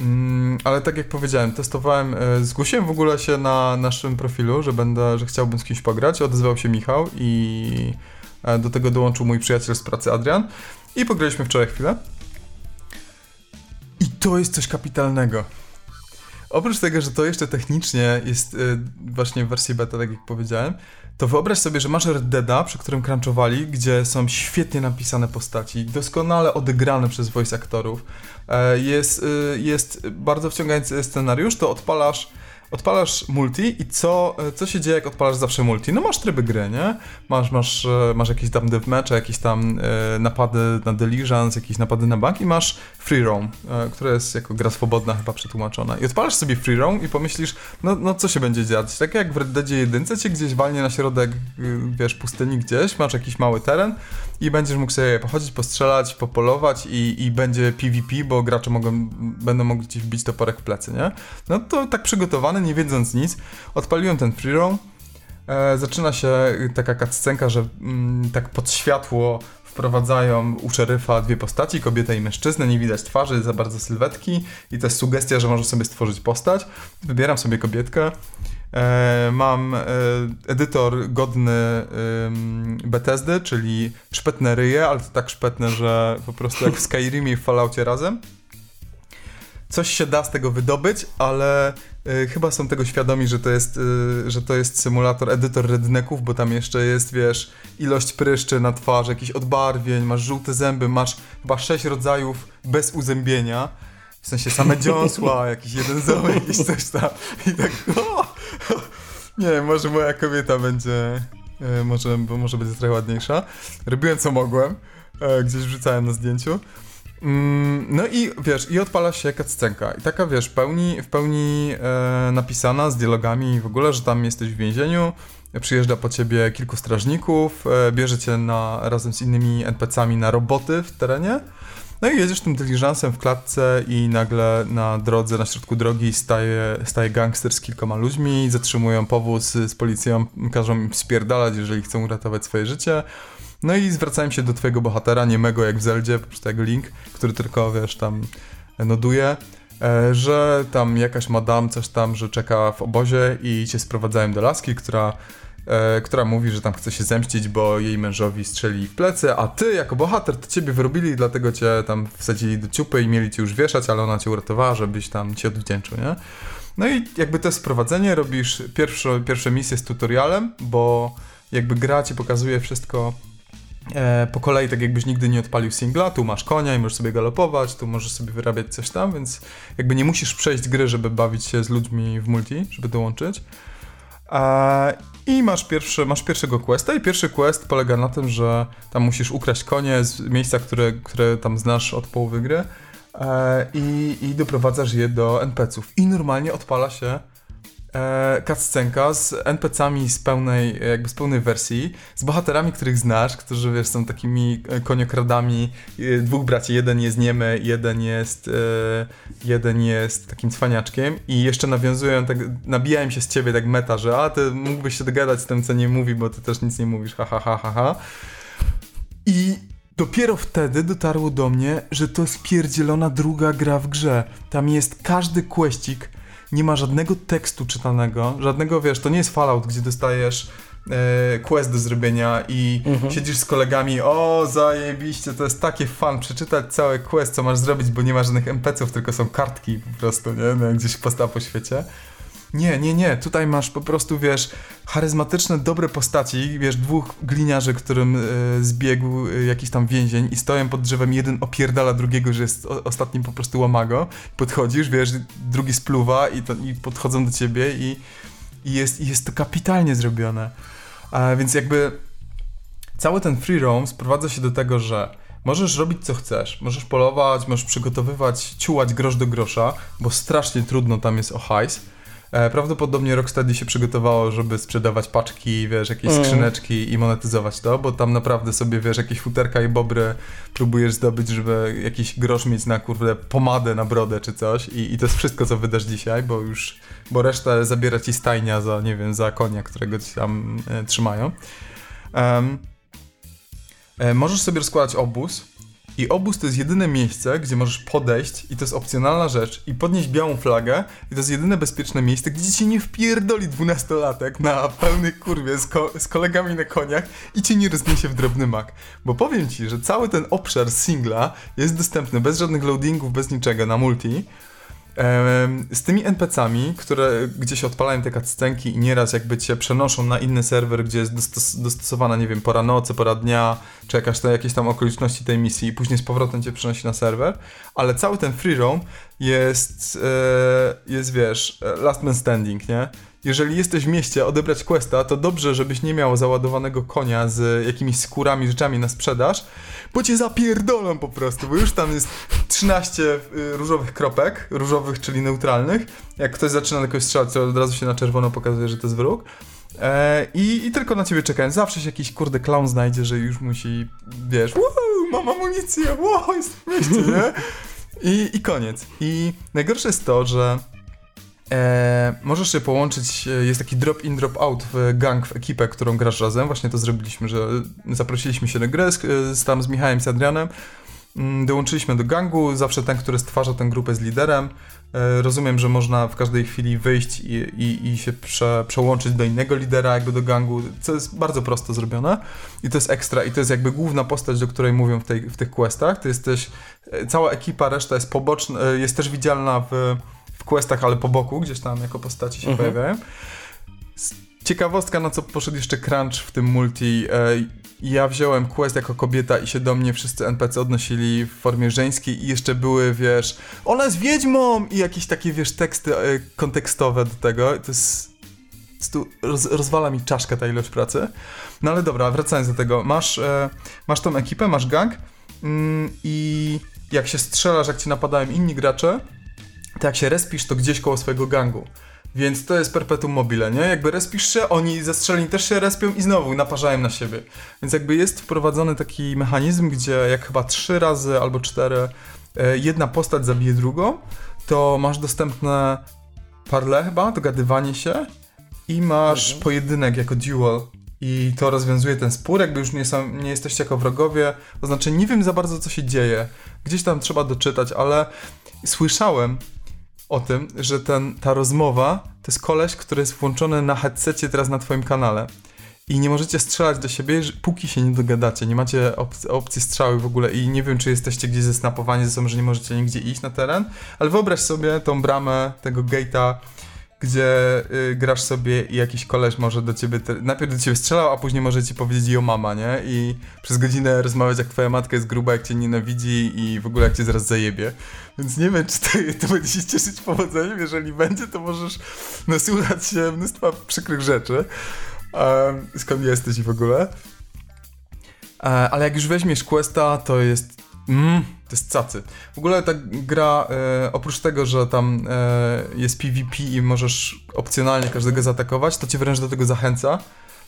Mm, ale tak jak powiedziałem, testowałem, e, zgłosiłem w ogóle się na naszym profilu, że będę, że chciałbym z kimś pograć, odezwał się Michał i e, do tego dołączył mój przyjaciel z pracy Adrian i pograliśmy wczoraj chwilę. I to jest coś kapitalnego. Oprócz tego, że to jeszcze technicznie jest e, właśnie w wersji beta, tak jak powiedziałem, to wyobraź sobie, że masz Red Deada, przy którym crunchowali, gdzie są świetnie napisane postaci, doskonale odegrane przez voice aktorów. Jest, jest bardzo wciągający scenariusz, to odpalasz, odpalasz multi i co, co się dzieje, jak odpalasz zawsze multi? No masz tryby gry, nie? Masz, masz, masz jakieś tam deathmatche, jakieś tam napady na Diligence, jakieś napady na bank i masz free roam, która jest jako gra swobodna chyba przetłumaczona. I odpalasz sobie free roam i pomyślisz, no, no co się będzie dziać? Tak jak w Red Deadzie jedynce cię gdzieś walnie na środek, wiesz, pustyni gdzieś, masz jakiś mały teren i będziesz mógł sobie pochodzić, postrzelać, popolować i, i będzie PvP, bo gracze mogą, będą mogli ci wbić toporek w plecy, nie? No to tak przygotowany, nie wiedząc nic, odpaliłem ten free roam. E, zaczyna się taka cutscenka, że mm, tak pod światło wprowadzają u szeryfa dwie postaci, kobietę i mężczyznę, nie widać twarzy, za bardzo sylwetki i też sugestia, że możesz sobie stworzyć postać. Wybieram sobie kobietkę. E, mam e, edytor godny e, Bethesdy, czyli szpetne ryje, ale to tak szpetne, że po prostu jak w Skyrimie i w Falloutie razem. Coś się da z tego wydobyć, ale e, chyba są tego świadomi, że to jest, e, że to jest symulator, edytor redneków, bo tam jeszcze jest, wiesz, ilość pryszczy na twarzy, jakichś odbarwień, masz żółte zęby, masz chyba sześć rodzajów bez uzębienia. W sensie same dziąsła, jakiś jeden ząb, jakiś coś tam i tak o! Nie wiem, może moja kobieta będzie, yy, może, bo może będzie trochę ładniejsza. Robiłem co mogłem, yy, gdzieś wrzucałem na zdjęciu. Yy, no i wiesz, i odpala się cutscenka i taka wiesz, pełni, w pełni yy, napisana z dialogami w ogóle, że tam jesteś w więzieniu, przyjeżdża po ciebie kilku strażników, yy, bierze cię na, razem z innymi en pi si ami na roboty w terenie. No i jedziesz tym diligencem w klatce i nagle na drodze, na środku drogi staje, staje gangster z kilkoma ludźmi, zatrzymują powóz z policją, każą im spierdalać, jeżeli chcą uratować swoje życie. No i zwracają się do twojego bohatera, niemego jak w Zeldzie, po prostu jak Link, który tylko, wiesz, tam noduje, że tam jakaś madam coś tam, że czeka w obozie i cię sprowadzają do laski, która e, która mówi, że tam chce się zemścić, bo jej mężowi strzeli w plecy, a ty jako bohater to ciebie wyrobili, dlatego cię tam wsadzili do ciupy i mieli cię już wieszać, ale ona cię uratowała, żebyś tam cię odwdzięczył, nie? No i jakby to jest wprowadzenie, robisz pierwsze, pierwsze misje z tutorialem, bo jakby gra ci pokazuje wszystko e, po kolei, tak jakbyś nigdy nie odpalił singla, tu masz konia i możesz sobie galopować, tu możesz sobie wyrabiać coś tam, więc jakby nie musisz przejść gry, żeby bawić się z ludźmi w multi, żeby dołączyć. E, I masz, pierwszy, masz pierwszego questa i pierwszy quest polega na tym, że tam musisz ukraść konie z miejsca, które, które tam znasz od połowy gry. I, i doprowadzasz je do en pe ców i normalnie odpala się e, cutscenka z en pe cami z pełnej, jakby z pełnej wersji, z bohaterami, których znasz, którzy wiesz, są takimi koniokradami, e, dwóch braci, jeden jest niemy, jeden jest, e, jeden jest takim cwaniaczkiem i jeszcze nawiązują, tak, nabijają się z ciebie tak meta, że a ty mógłbyś się dogadać z tym, co nie mówi, bo ty też nic nie mówisz, ha ha ha ha ha. I dopiero wtedy dotarło do mnie, że to spierdzielona druga gra w grze. Tam jest każdy questik, nie ma żadnego tekstu czytanego, żadnego, wiesz, to nie jest Fallout, gdzie dostajesz e, quest do zrobienia i mhm. siedzisz z kolegami, o zajebiście, to jest takie fun, przeczytać cały quest, co masz zrobić, bo nie ma żadnych en pe ców, tylko są kartki po prostu, nie, no, gdzieś postawa po świecie. Nie, nie, nie, tutaj masz po prostu, wiesz, charyzmatyczne, dobre postaci, wiesz, dwóch gliniarzy, którym y, zbiegł y, jakiś tam więzień i stoją pod drzewem, jeden opierdala drugiego, że jest o, ostatnim po prostu łamago, podchodzisz, wiesz, drugi spluwa i, to, i podchodzą do ciebie i, i, jest, i jest to kapitalnie zrobione. A więc jakby cały ten free roam sprowadza się do tego, że możesz robić co chcesz, możesz polować, możesz przygotowywać, ciułać grosz do grosza, bo strasznie trudno tam jest o hajs. Prawdopodobnie Rocksteady się przygotowało, żeby sprzedawać paczki, wiesz, jakieś mm. skrzyneczki i monetyzować to, bo tam naprawdę sobie, wiesz, jakieś futerka i bobry próbujesz zdobyć, żeby jakiś grosz mieć na, kurde, pomadę na brodę czy coś i, i to jest wszystko, co wydasz dzisiaj, bo już, bo resztę zabiera ci stajnia za, nie wiem, za konia, którego ci tam e, trzymają. Um, e, możesz sobie rozkładać obóz. I obóz to jest jedyne miejsce, gdzie możesz podejść i to jest opcjonalna rzecz i podnieść białą flagę i to jest jedyne bezpieczne miejsce, gdzie cię nie wpierdoli dwunastolatek na pełnej kurwie z, ko- z kolegami na koniach i cię nie rozniesie w drobny mak. Bo powiem ci, że cały ten obszar singla jest dostępny bez żadnych loadingów, bez niczego na multi. Z tymi en pe cami, które gdzieś odpalają te cutscenki i nieraz jakby cię przenoszą na inny serwer, gdzie jest dostos- dostosowana, nie wiem, pora nocy, pora dnia, czy jakaś tam, jakieś tam okoliczności tej misji i później z powrotem cię przenosi na serwer, ale cały ten free roam jest, yy, jest wiesz, last man standing, nie? Jeżeli jesteś w mieście odebrać questa, to dobrze, żebyś nie miał załadowanego konia z jakimiś skórami, rzeczami na sprzedaż, bo cię zapierdolą po prostu, bo już tam jest trzynaście różowych kropek, różowych, czyli neutralnych. Jak ktoś zaczyna na kogoś strzelać, to od razu się na czerwono pokazuje, że to jest wróg. Eee, i, I tylko na ciebie czekają. Zawsze się jakiś, kurde, klaun znajdzie, że już musi, wiesz, wow, mam amunicję, wow, jest w mieście, nie? I, i koniec. I najgorsze jest to, że Eee, możesz się połączyć, jest taki drop in, drop out w gang, w ekipę, którą grasz razem, właśnie to zrobiliśmy, że zaprosiliśmy się do gry z, z, tam z Michałem, z Adrianem, dołączyliśmy do gangu, zawsze ten, który stwarza tę grupę z liderem, eee, rozumiem, że można w każdej chwili wyjść i, i, i się prze, przełączyć do innego lidera, jakby do gangu, co jest bardzo prosto zrobione i to jest ekstra i to jest jakby główna postać, do której mówią w, tej, w tych questach, to jesteś, cała ekipa, reszta jest poboczna, jest też widzialna w questach, ale po boku, gdzieś tam jako postaci się mhm. pojawiają. Ciekawostka, na co poszedł jeszcze crunch w tym multi. Ja wziąłem quest jako kobieta i się do mnie wszyscy en pe ce odnosili w formie żeńskiej i jeszcze były, wiesz, ona jest wiedźmą i jakieś takie, wiesz, teksty kontekstowe do tego. To jest, tu roz, rozwala mi czaszkę ta ilość pracy. No ale dobra, wracając do tego. Masz, masz tą ekipę, masz gang i jak się strzelasz, jak ci napadają inni gracze, to jak się respisz, to gdzieś koło swojego gangu. Więc to jest perpetuum mobile, nie? Jakby respisz się, oni zastrzeleni też się respią i znowu naparzają na siebie. Więc jakby jest wprowadzony taki mechanizm, gdzie jak chyba trzy razy albo cztery jedna postać zabije drugą, to masz dostępne parle chyba, dogadywanie się i masz mhm. pojedynek jako duel. I to rozwiązuje ten spór, jakby już nie, są, nie jesteście jako wrogowie. To znaczy nie wiem za bardzo, co się dzieje. Gdzieś tam trzeba doczytać, ale słyszałem o tym, że ten, ta rozmowa to jest koleś, który jest włączony na headsetie teraz na twoim kanale. i nie możecie strzelać do siebie, póki się nie dogadacie, nie macie op- opcji strzały w ogóle i nie wiem, czy jesteście gdzieś zesnapowani ze sobą, że nie możecie nigdzie iść na teren, ale wyobraź sobie tą bramę tego gate'a, gdzie y, grasz sobie i jakiś koleż może do ciebie, te... najpierw do ciebie strzelał, a później może ci powiedzieć jo mama, nie? I przez godzinę rozmawiać, jak twoja matka jest gruba, jak cię nienawidzi i w ogóle jak cię zaraz zajebie. Więc nie wiem, czy ty, ty będziesz się cieszyć powodzeniem, jeżeli będzie, to możesz nasłuchać się mnóstwa przykrych rzeczy. Um, skąd jesteś i w ogóle. Um, ale jak już weźmiesz questa, to jest... Mm, to jest cacy. W ogóle ta gra, e, oprócz tego, że tam e, jest PvP i możesz opcjonalnie każdego zaatakować, to cię wręcz do tego zachęca,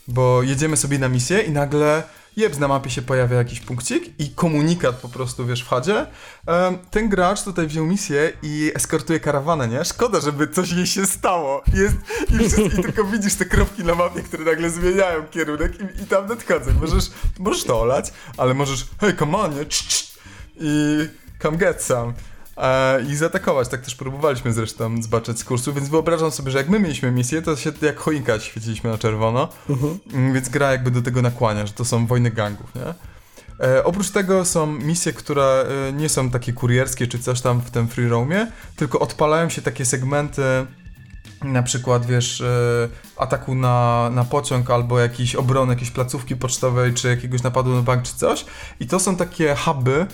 bo jedziemy sobie na misję i nagle jeb, na mapie się pojawia jakiś punkcik i komunikat po prostu, wiesz, w chadzie. E, ten gracz tutaj wziął misję i eskortuje karawanę, nie? Szkoda, żeby coś jej się stało. Jest, i, wszystko, i tylko widzisz te kropki na mapie, które nagle zmieniają kierunek i, i tam nadchodzą. Możesz, możesz to olać, ale możesz, hej, come on, nie? I come get some e, i zaatakować, tak też próbowaliśmy zresztą zbaczać z kursu, więc wyobrażam sobie, że jak my mieliśmy misję, to się jak choinka świeciliśmy na czerwono, uh-huh. Więc gra jakby do tego nakłania, że to są wojny gangów, nie? E, oprócz tego są misje, które e, nie są takie kurierskie czy coś tam w tym free roamie, tylko odpalają się takie segmenty, na przykład, wiesz, e, ataku na, na pociąg albo jakiejś obrony, jakiejś placówki pocztowej czy jakiegoś napadu na bank czy coś i to są takie huby,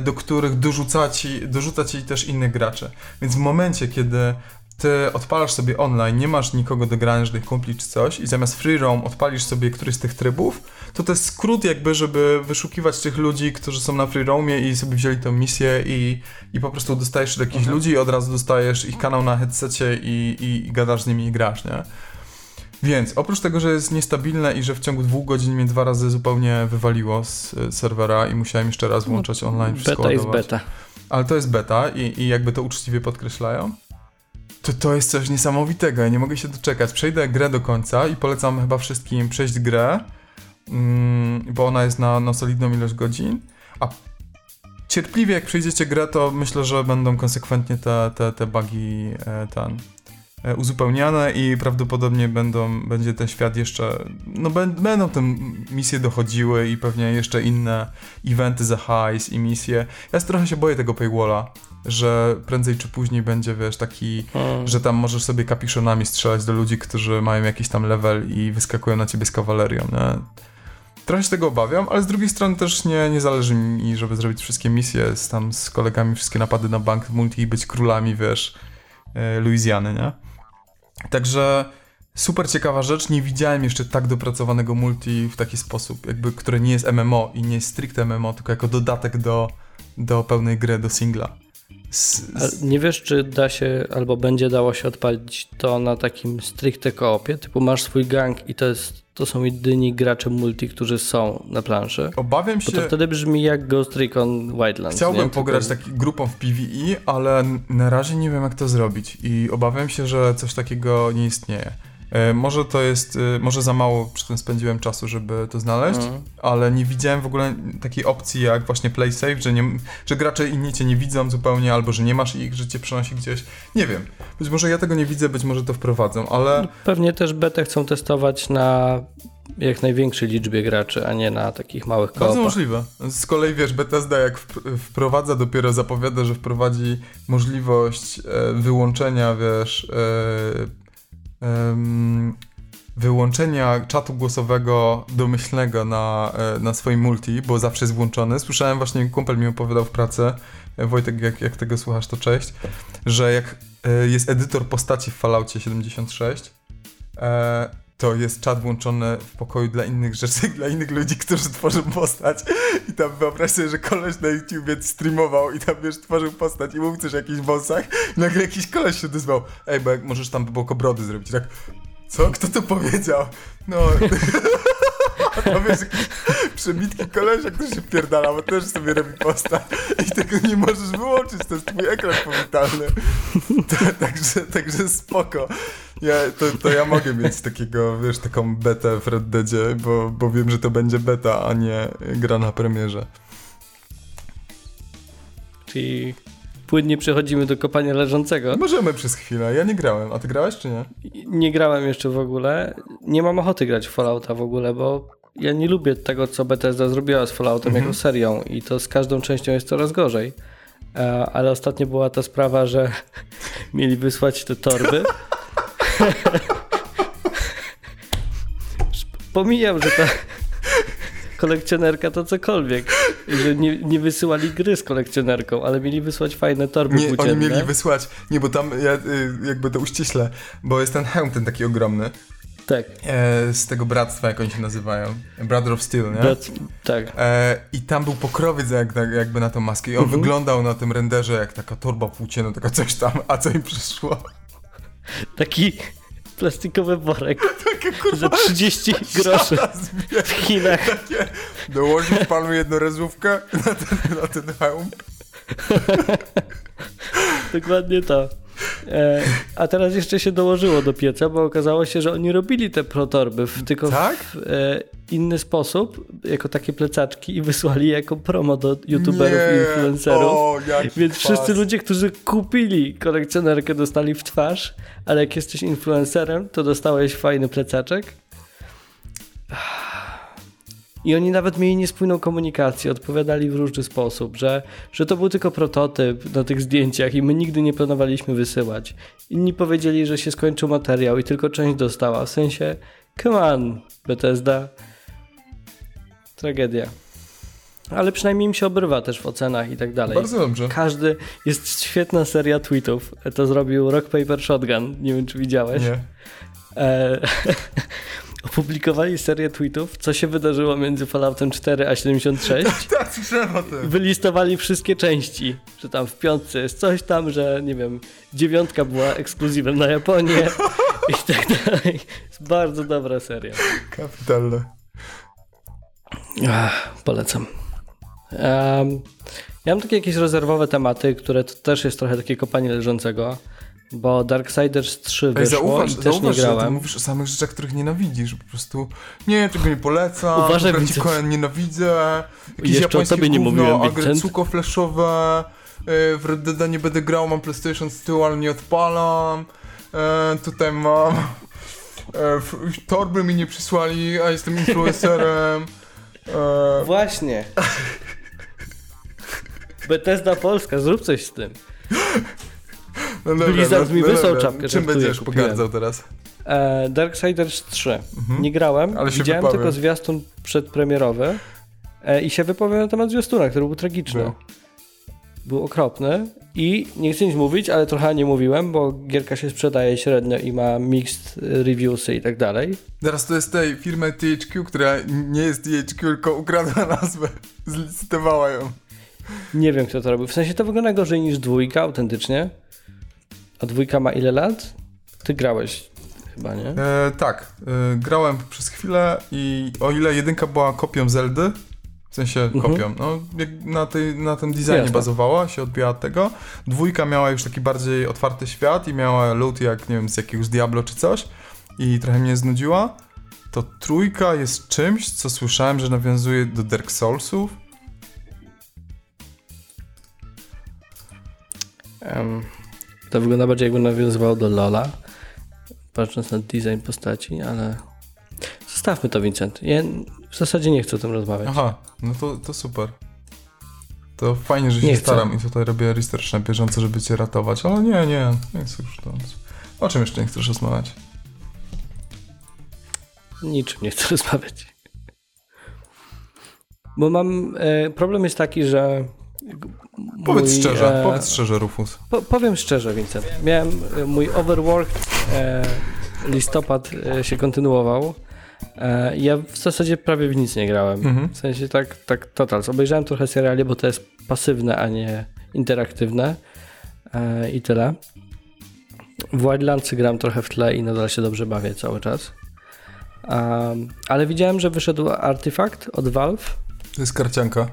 do których dorzuca ci, dorzuca ci też innych graczy. Więc w momencie, kiedy ty odpalasz sobie online, nie masz nikogo do grania, żadnych kumpli czy coś i zamiast free roam odpalisz sobie któryś z tych trybów, to to jest skrót jakby, żeby wyszukiwać tych ludzi, którzy są na free roamie i sobie wzięli tą misję i, i po prostu dostajesz do jakichś mhm. ludzi i od razu dostajesz ich kanał na headsetie i, i, i gadasz z nimi i grasz, nie? Więc oprócz tego, że jest niestabilne i że w ciągu dwóch godzin mnie dwa razy zupełnie wywaliło z serwera i musiałem jeszcze raz włączać online, wszystko ładować. Beta jest beta. Ale to jest beta i, i jakby to uczciwie podkreślają. To to jest coś niesamowitego, ja nie mogę się doczekać. Przejdę grę do końca i polecam chyba wszystkim przejść grę, mm, bo ona jest na, na solidną ilość godzin. A cierpliwie jak przejdziecie grę, to myślę, że będą konsekwentnie te, te, te bugi e, ten... uzupełniane i prawdopodobnie będą, będzie ten świat jeszcze, no b- będą te misje dochodziły i pewnie jeszcze inne eventy za hajs i misje. Ja trochę się boję tego paywalla, że prędzej czy później będzie, wiesz, taki, hmm. że tam możesz sobie kapiszonami strzelać do ludzi, którzy mają jakiś tam level i wyskakują na ciebie z kawalerią, nie? Trochę się tego obawiam, ale z drugiej strony też nie, nie zależy mi, żeby zrobić wszystkie misje z, tam z kolegami, wszystkie napady na bank multi i być królami, wiesz, Luizjany, nie? Także super ciekawa rzecz, nie widziałem jeszcze tak dopracowanego multi w taki sposób, jakby, które nie jest M M O i nie jest stricte M M O, tylko jako dodatek do, do pełnej gry, do singla. S- s- nie wiesz, czy da się, albo będzie dało się odpalić to na takim stricte koopie, typu masz swój gang i to jest, to są jedyni gracze multi, którzy są na planszy. Obawiam się... Bo to wtedy brzmi jak Ghost Recon Wildlands. Chciałbym nie? pograć Tylko... taką grupą w PvE, ale na razie nie wiem, jak to zrobić i obawiam się, że coś takiego nie istnieje. E, może to jest... E, może za mało przy tym spędziłem czasu, żeby to znaleźć, mm. ale nie widziałem w ogóle takiej opcji jak właśnie play safe, że, nie, że gracze inni cię nie widzą zupełnie, albo że nie masz ich, że cię przenosi gdzieś. Nie wiem. Być może ja tego nie widzę, być może to wprowadzą, ale... Pewnie też betę chcą testować na jak największej liczbie graczy, a nie na takich małych koopach. Bardzo możliwe. Z kolei, wiesz, Bethesda jak wprowadza, dopiero zapowiada, że wprowadzi możliwość e, wyłączenia, wiesz... E, Um, wyłączenia czatu głosowego domyślnego na, na swoim multi, bo zawsze jest włączony. Słyszałem właśnie, kumpel mi opowiadał w pracy, Wojtek, jak, jak tego słuchasz, to cześć, że jak jest edytor postaci w Falloutie siedemdziesiąt sześć, to jest czat włączony w pokoju dla innych rzeczy, dla innych ludzi, którzy tworzą postać. I tam wyobraź sobie, że koleś na YouTubie streamował i tam, wiesz, tworzył postać i mówił coś o jakichś wąsach i nagle jakiś koleś się odezwał. Ej, bo jak możesz tam bokobrody zrobić. I tak, co? Kto to powiedział? No... A to, wiesz, przebitki kolesia, który się pierdala, bo też sobie robi postać i tego nie możesz wyłączyć, to jest twój ekran powitalny. Także, także spoko. Ja, to, to ja mogę mieć takiego, wiesz, taką betę w Red Deadzie, bo, bo wiem, że to będzie beta, a nie gra na premierze. Czyli płynnie przechodzimy do kopania leżącego. Możemy przez chwilę, ja nie grałem. A ty grałeś czy nie? Nie grałem jeszcze w ogóle. Nie mam ochoty grać w Fallouta w ogóle, bo ja nie lubię tego, co Bethesda zrobiła z Falloutem mhm. jako serią i to z każdą częścią jest coraz gorzej. Ale ostatnio była ta sprawa, że mieli wysłać te torby. Pomijam, że ta kolekcjonerka to cokolwiek, że nie, nie wysyłali gry z kolekcjonerką, ale mieli wysłać fajne torby nie, płócienne. Oni mieli wysłać, nie, bo tam ja jakby to uściślę, bo jest ten hełm ten taki ogromny. Tak. E, z tego bractwa, jak oni się nazywają. Brother of Steel, nie? Brat, tak. E, I tam był pokrowiec jak, jakby na tą maskę i on mhm. wyglądał na tym renderze jak taka torba płócienna, taka coś tam, a co im przyszło? Taki plastikowy worek za trzydzieści groszy w Chinach. Takie, dołożysz panu jednorezówkę na ten, na ten hełm. Dokładnie to. E, a teraz jeszcze się dołożyło do pieca, bo okazało się, że oni robili te protorby w, tylko tak? w e, inny sposób, jako takie plecaczki i wysłali jako promo do youtuberów nie. i influencerów. O, Więc kwas. wszyscy ludzie, którzy kupili kolekcjonerkę, dostali w twarz, ale jak jesteś influencerem, to dostałeś fajny plecaczek. I oni nawet mieli niespójną komunikację, odpowiadali w różny sposób, że, że to był tylko prototyp na tych zdjęciach i my nigdy nie planowaliśmy wysyłać. Inni powiedzieli, że się skończył materiał i tylko część dostała. W sensie, come on, Bethesda. Tragedia. Ale przynajmniej im się obrywa też w ocenach i tak dalej. Bardzo dobrze. Każdy, jest świetna seria tweetów. To zrobił Rock Paper Shotgun, nie wiem czy widziałeś. Nie. E- Opublikowali serię tweetów, co się wydarzyło między Falloutem cztery a siedemdziesiąt sześć. Tak, słyszałem o tym. Wylistowali wszystkie części, że tam w piątce jest coś tam, że nie wiem, dziewiątka była ekskluzywem na Japonię i tak dalej. Jest bardzo dobra seria. Kapitalne. Ach, polecam. Um, ja mam takie jakieś rezerwowe tematy, które to też jest trochę takie kopanie leżącego. Bo Darksiders trzy wyszło. Ej, zauważ, i też zauważ, nie grałem. Że ty mówisz o samych rzeczach, których nienawidzisz. Po prostu nie, tego nie polecam, uważaj, braci Vincent. Coen nienawidzę, jakieś japońskie gówno, agrycuko flashowe, w Red Deada nie będę grał, mam PlayStation z tyłu, ale nie odpalam, e, tutaj mam, e, w, torby mi nie przysłali, a jestem influencerem. E. Właśnie. Bethesda Polska, zrób coś z tym. No dobra, Blizzard no, mi wysłał no czapkę. Czym będziesz pogardzał teraz? E, Darksiders trzy. Mhm. Nie grałem, ale widziałem wypowiem. tylko zwiastun przedpremierowy e, i się wypowiem na temat zwiastuna, który był tragiczny. Był, był okropny i nie chcę nic mówić, ale trochę nie mówiłem, bo gierka się sprzedaje średnio i ma mixed reviewsy i tak dalej. Zaraz to jest tej firmy T H Q, która nie jest T H Q, tylko ukradła nazwę, zlicytowała ją. Nie wiem kto to robił, w sensie to wygląda gorzej niż dwójka, autentycznie. A dwójka ma ile lat? Ty grałeś chyba, nie? E, tak, e, grałem przez chwilę i o ile jedynka była kopią Zeldy, w sensie kopią, mm-hmm. no na, tej, na tym designie Jasne. bazowała, się odbijała od tego, dwójka miała już taki bardziej otwarty świat i miała loot jak, nie wiem, z jakiegoś Diablo czy coś i trochę mnie znudziła, to trójka jest czymś, co słyszałem, że nawiązuje do Dark Soulsów. Um. To wygląda bardziej jakby nawiązywał do Lola, patrząc na design postaci, ale zostawmy to, Vincent. Ja w zasadzie nie chcę o tym rozmawiać. Aha, no to, to super. To fajnie, że się nie staram chcę. I tutaj robię research na bieżąco, żeby cię ratować, ale nie, nie, nie chcę już to. O czym jeszcze nie chcesz rozmawiać? Niczym nie chcę rozmawiać. Bo mam... E, problem jest taki, że... Mój, powiedz szczerze, e, powiedz szczerze, Rufus. Po, powiem szczerze, Vincent. Miałem e, mój overworked e, listopad e, się kontynuował. E, ja w zasadzie prawie w nic nie grałem. Mm-hmm. W sensie tak, tak total. Obejrzałem trochę seriali, bo to jest pasywne, a nie interaktywne. E, I tyle. W Wildlandsy gram trochę w tle i nadal się dobrze bawię cały czas. E, ale widziałem, że wyszedł Artifact od Valve. To jest karcianka.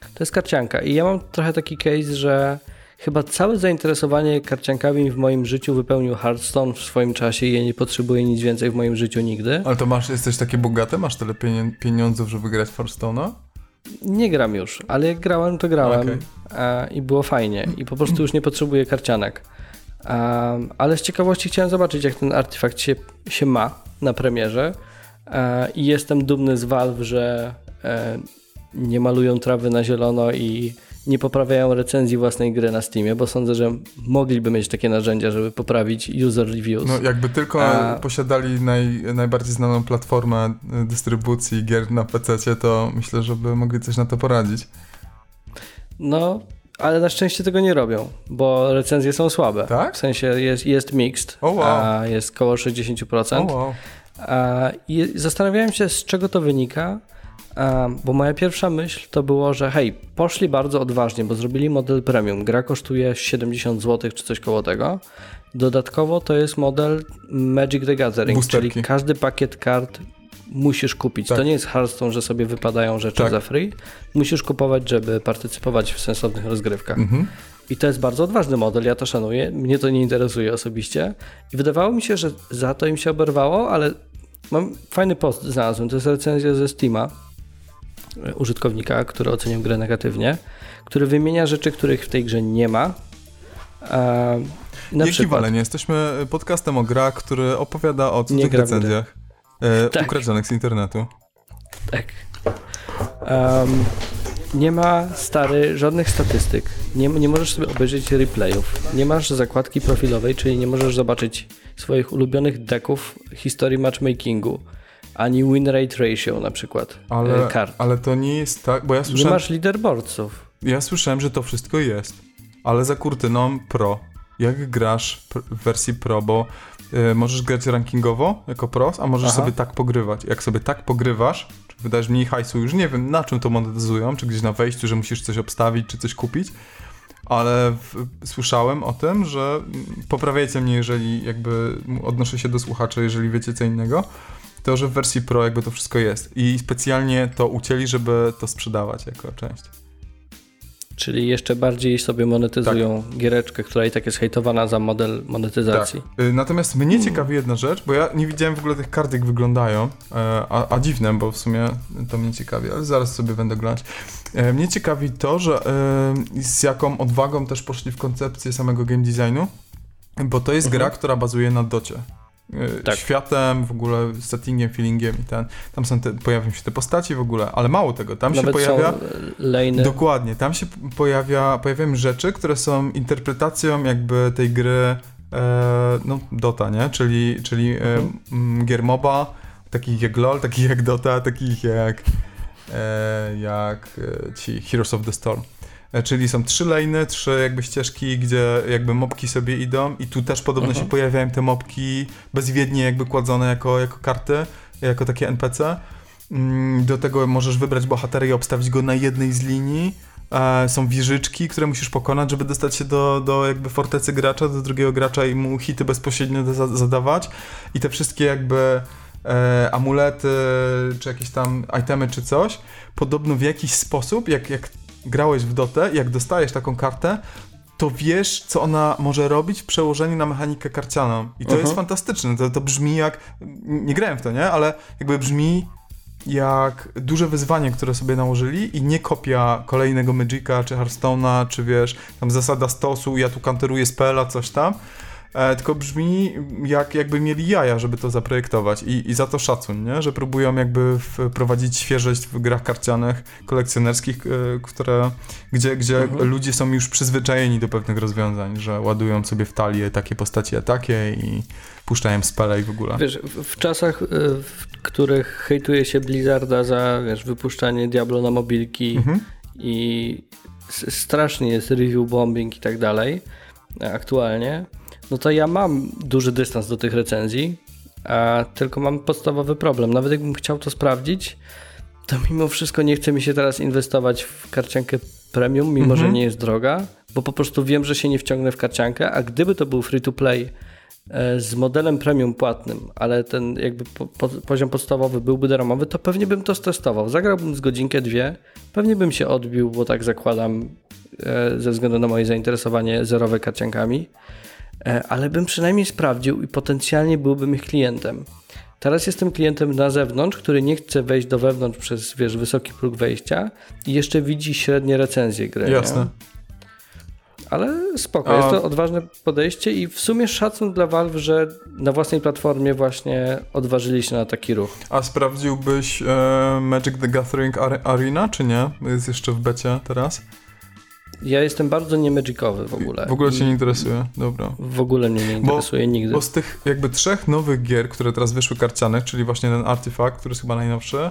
To jest karcianka i ja mam trochę taki case, że chyba całe zainteresowanie karciankami w moim życiu wypełnił Hearthstone w swoim czasie i ja nie potrzebuję nic więcej w moim życiu nigdy. Ale to masz, jesteś takie bogate? Masz tyle pieniądzów, żeby grać w Hearthstone'a? nie gram już, ale jak grałem, to grałem okay. a, i było fajnie i po prostu już nie potrzebuję karcianek. A, ale z ciekawości chciałem zobaczyć, jak ten artefakt się, się ma na premierze a, i jestem dumny z Valve, że e, nie malują trawy na zielono i nie poprawiają recenzji własnej gry na Steamie, bo sądzę, że mogliby mieć takie narzędzia, żeby poprawić user reviews. No jakby tylko A... posiadali naj, najbardziej znaną platformę dystrybucji gier na pececie, to myślę, że by mogli coś na to poradzić. No, ale na szczęście tego nie robią, bo recenzje są słabe. Tak? W sensie jest, jest mixed, oh, wow. a jest koło sześćdziesiąt procent. Oh, wow. a, i zastanawiałem się, z czego to wynika. Um, bo moja pierwsza myśl to było, że hej, poszli bardzo odważnie, bo zrobili model premium. Gra kosztuje siedemdziesiąt złotych czy coś koło tego. Dodatkowo to jest model Magic the Gathering, Busterki. Czyli każdy pakiet kart musisz kupić. Tak. To nie jest Hearthstone, że sobie wypadają rzeczy tak. za free. Musisz kupować, żeby partycypować w sensownych rozgrywkach. Mhm. I to jest bardzo odważny model, ja to szanuję. Mnie to nie interesuje osobiście. I wydawało mi się, że za to im się oberwało, ale mam fajny post znalazłem. To jest recenzja ze Steama. Użytkownika, który ocenił grę negatywnie, który wymienia rzeczy, których w tej grze nie ma. Eee, na Jaki przykład... Walenie, jesteśmy podcastem o grach, który opowiada o cudzych recenzjach eee, tak. ukradzionych z internetu. Tak. Um, nie ma, stary, żadnych statystyk. Nie, nie możesz sobie obejrzeć replayów. Nie masz zakładki profilowej, czyli nie możesz zobaczyć swoich ulubionych decków historii matchmakingu. Ani win rate ratio na przykład ale, kart. Ale to nie jest tak, bo ja słyszałem... Nie masz leaderboardców. Ja słyszałem, że to wszystko jest, ale za kurtyną pro. Jak grasz w wersji pro, bo y, możesz grać rankingowo jako pros, a możesz Aha. sobie tak pogrywać. Jak sobie tak pogrywasz, czy wydajesz mniej hajsu, już nie wiem na czym to monetyzują, czy gdzieś na wejściu, że musisz coś obstawić, czy coś kupić, ale w, słyszałem o tym, że poprawiajcie mnie, jeżeli jakby odnoszę się do słuchaczy, jeżeli wiecie co innego, to, że w wersji pro jakby to wszystko jest i specjalnie to ucięli, żeby to sprzedawać jako część. Czyli jeszcze bardziej sobie monetyzują tak. giereczkę, która i tak jest hejtowana za model monetyzacji. Tak. Natomiast mnie hmm. ciekawi jedna rzecz, bo ja nie widziałem w ogóle tych kart, jak wyglądają, a, a dziwne, bo w sumie to mnie ciekawi, ale zaraz sobie będę oglądać. Mnie ciekawi to, że z jaką odwagą też poszli w koncepcję samego game designu, bo to jest mhm. gra, która bazuje na docie. Tak. Światem, w ogóle settingiem, feelingiem i ten. Tam są te, pojawią się te postaci w ogóle, ale mało tego, tam Nawet się pojawia. Lejny. Dokładnie, tam się pojawia, pojawiają rzeczy, które są interpretacją jakby tej gry e, no Dota, nie? Czyli, czyli mhm. e, gier MOBA, takich jak LOL, takich jak Dota, takich jak e, jak ci Heroes of the Storm. Czyli są trzy lejny, trzy jakby ścieżki, gdzie jakby mobki sobie idą i tu też podobno mhm. się pojawiają te mobki bezwiednie jakby kładzone jako, jako karty, jako takie en pe ce. Do tego możesz wybrać bohatera i obstawić go na jednej z linii. Są wieżyczki, które musisz pokonać, żeby dostać się do, do jakby fortecy gracza, do drugiego gracza i mu hity bezpośrednio zadawać. I te wszystkie jakby... E, amulety, czy jakieś tam itemy, czy coś. Podobno w jakiś sposób, jak, jak grałeś w Dotę, jak dostajesz taką kartę, to wiesz, co ona może robić w przełożeniu na mechanikę karcianą. I to uh-huh. jest fantastyczne. To, to brzmi jak... Nie grałem w to, nie? Ale jakby brzmi jak duże wyzwanie, które sobie nałożyli i nie kopia kolejnego Magica, czy Hearthstone'a, czy wiesz, tam zasada stosu, ja tu kanteruję spela, coś tam. E, tylko brzmi jak, jakby mieli jaja, żeby to zaprojektować i, i za to szacun, nie? Że próbują jakby wprowadzić świeżość w grach karcianych, kolekcjonerskich, y, które, gdzie, gdzie mhm. ludzie są już przyzwyczajeni do pewnych rozwiązań, że ładują sobie w talię takie postacie, a takie i puszczają spele i w ogóle. Wiesz, w czasach, w których hejtuje się Blizzarda za wiesz, wypuszczanie Diablo na mobilki mhm. i strasznie jest review bombing i tak dalej aktualnie, no to ja mam duży dystans do tych recenzji, a tylko mam podstawowy problem. Nawet jakbym chciał to sprawdzić, to mimo wszystko nie chce mi się teraz inwestować w karciankę premium, mimo mm-hmm. że nie jest droga, bo po prostu wiem, że się nie wciągnę w karciankę, a gdyby to był free to play e, z modelem premium płatnym, ale ten jakby po, po, poziom podstawowy byłby darmowy, to pewnie bym to stestował. Zagrałbym z godzinkę, dwie, pewnie bym się odbił, bo tak zakładam e, ze względu na moje zainteresowanie zerowe karciankami. Ale bym przynajmniej sprawdził i potencjalnie byłbym ich klientem. Teraz jestem klientem na zewnątrz, który nie chce wejść do wewnątrz przez, wiesz, wysoki próg wejścia i jeszcze widzi średnie recenzje gry. Jasne. Nie? Ale spoko, A... jest to odważne podejście i w sumie szacun dla Valve, że na własnej platformie właśnie odważyli się na taki ruch. A sprawdziłbyś e, Magic the Gathering Ar- Arena, czy nie? Jest jeszcze w becie teraz. Ja jestem bardzo niemagicowy w ogóle. W ogóle cię nie interesuje? Dobra. W ogóle mnie nie interesuje bo, nigdy. Bo z tych jakby trzech nowych gier, które teraz wyszły karcianych, czyli właśnie ten Artifact, który jest chyba najnowszy,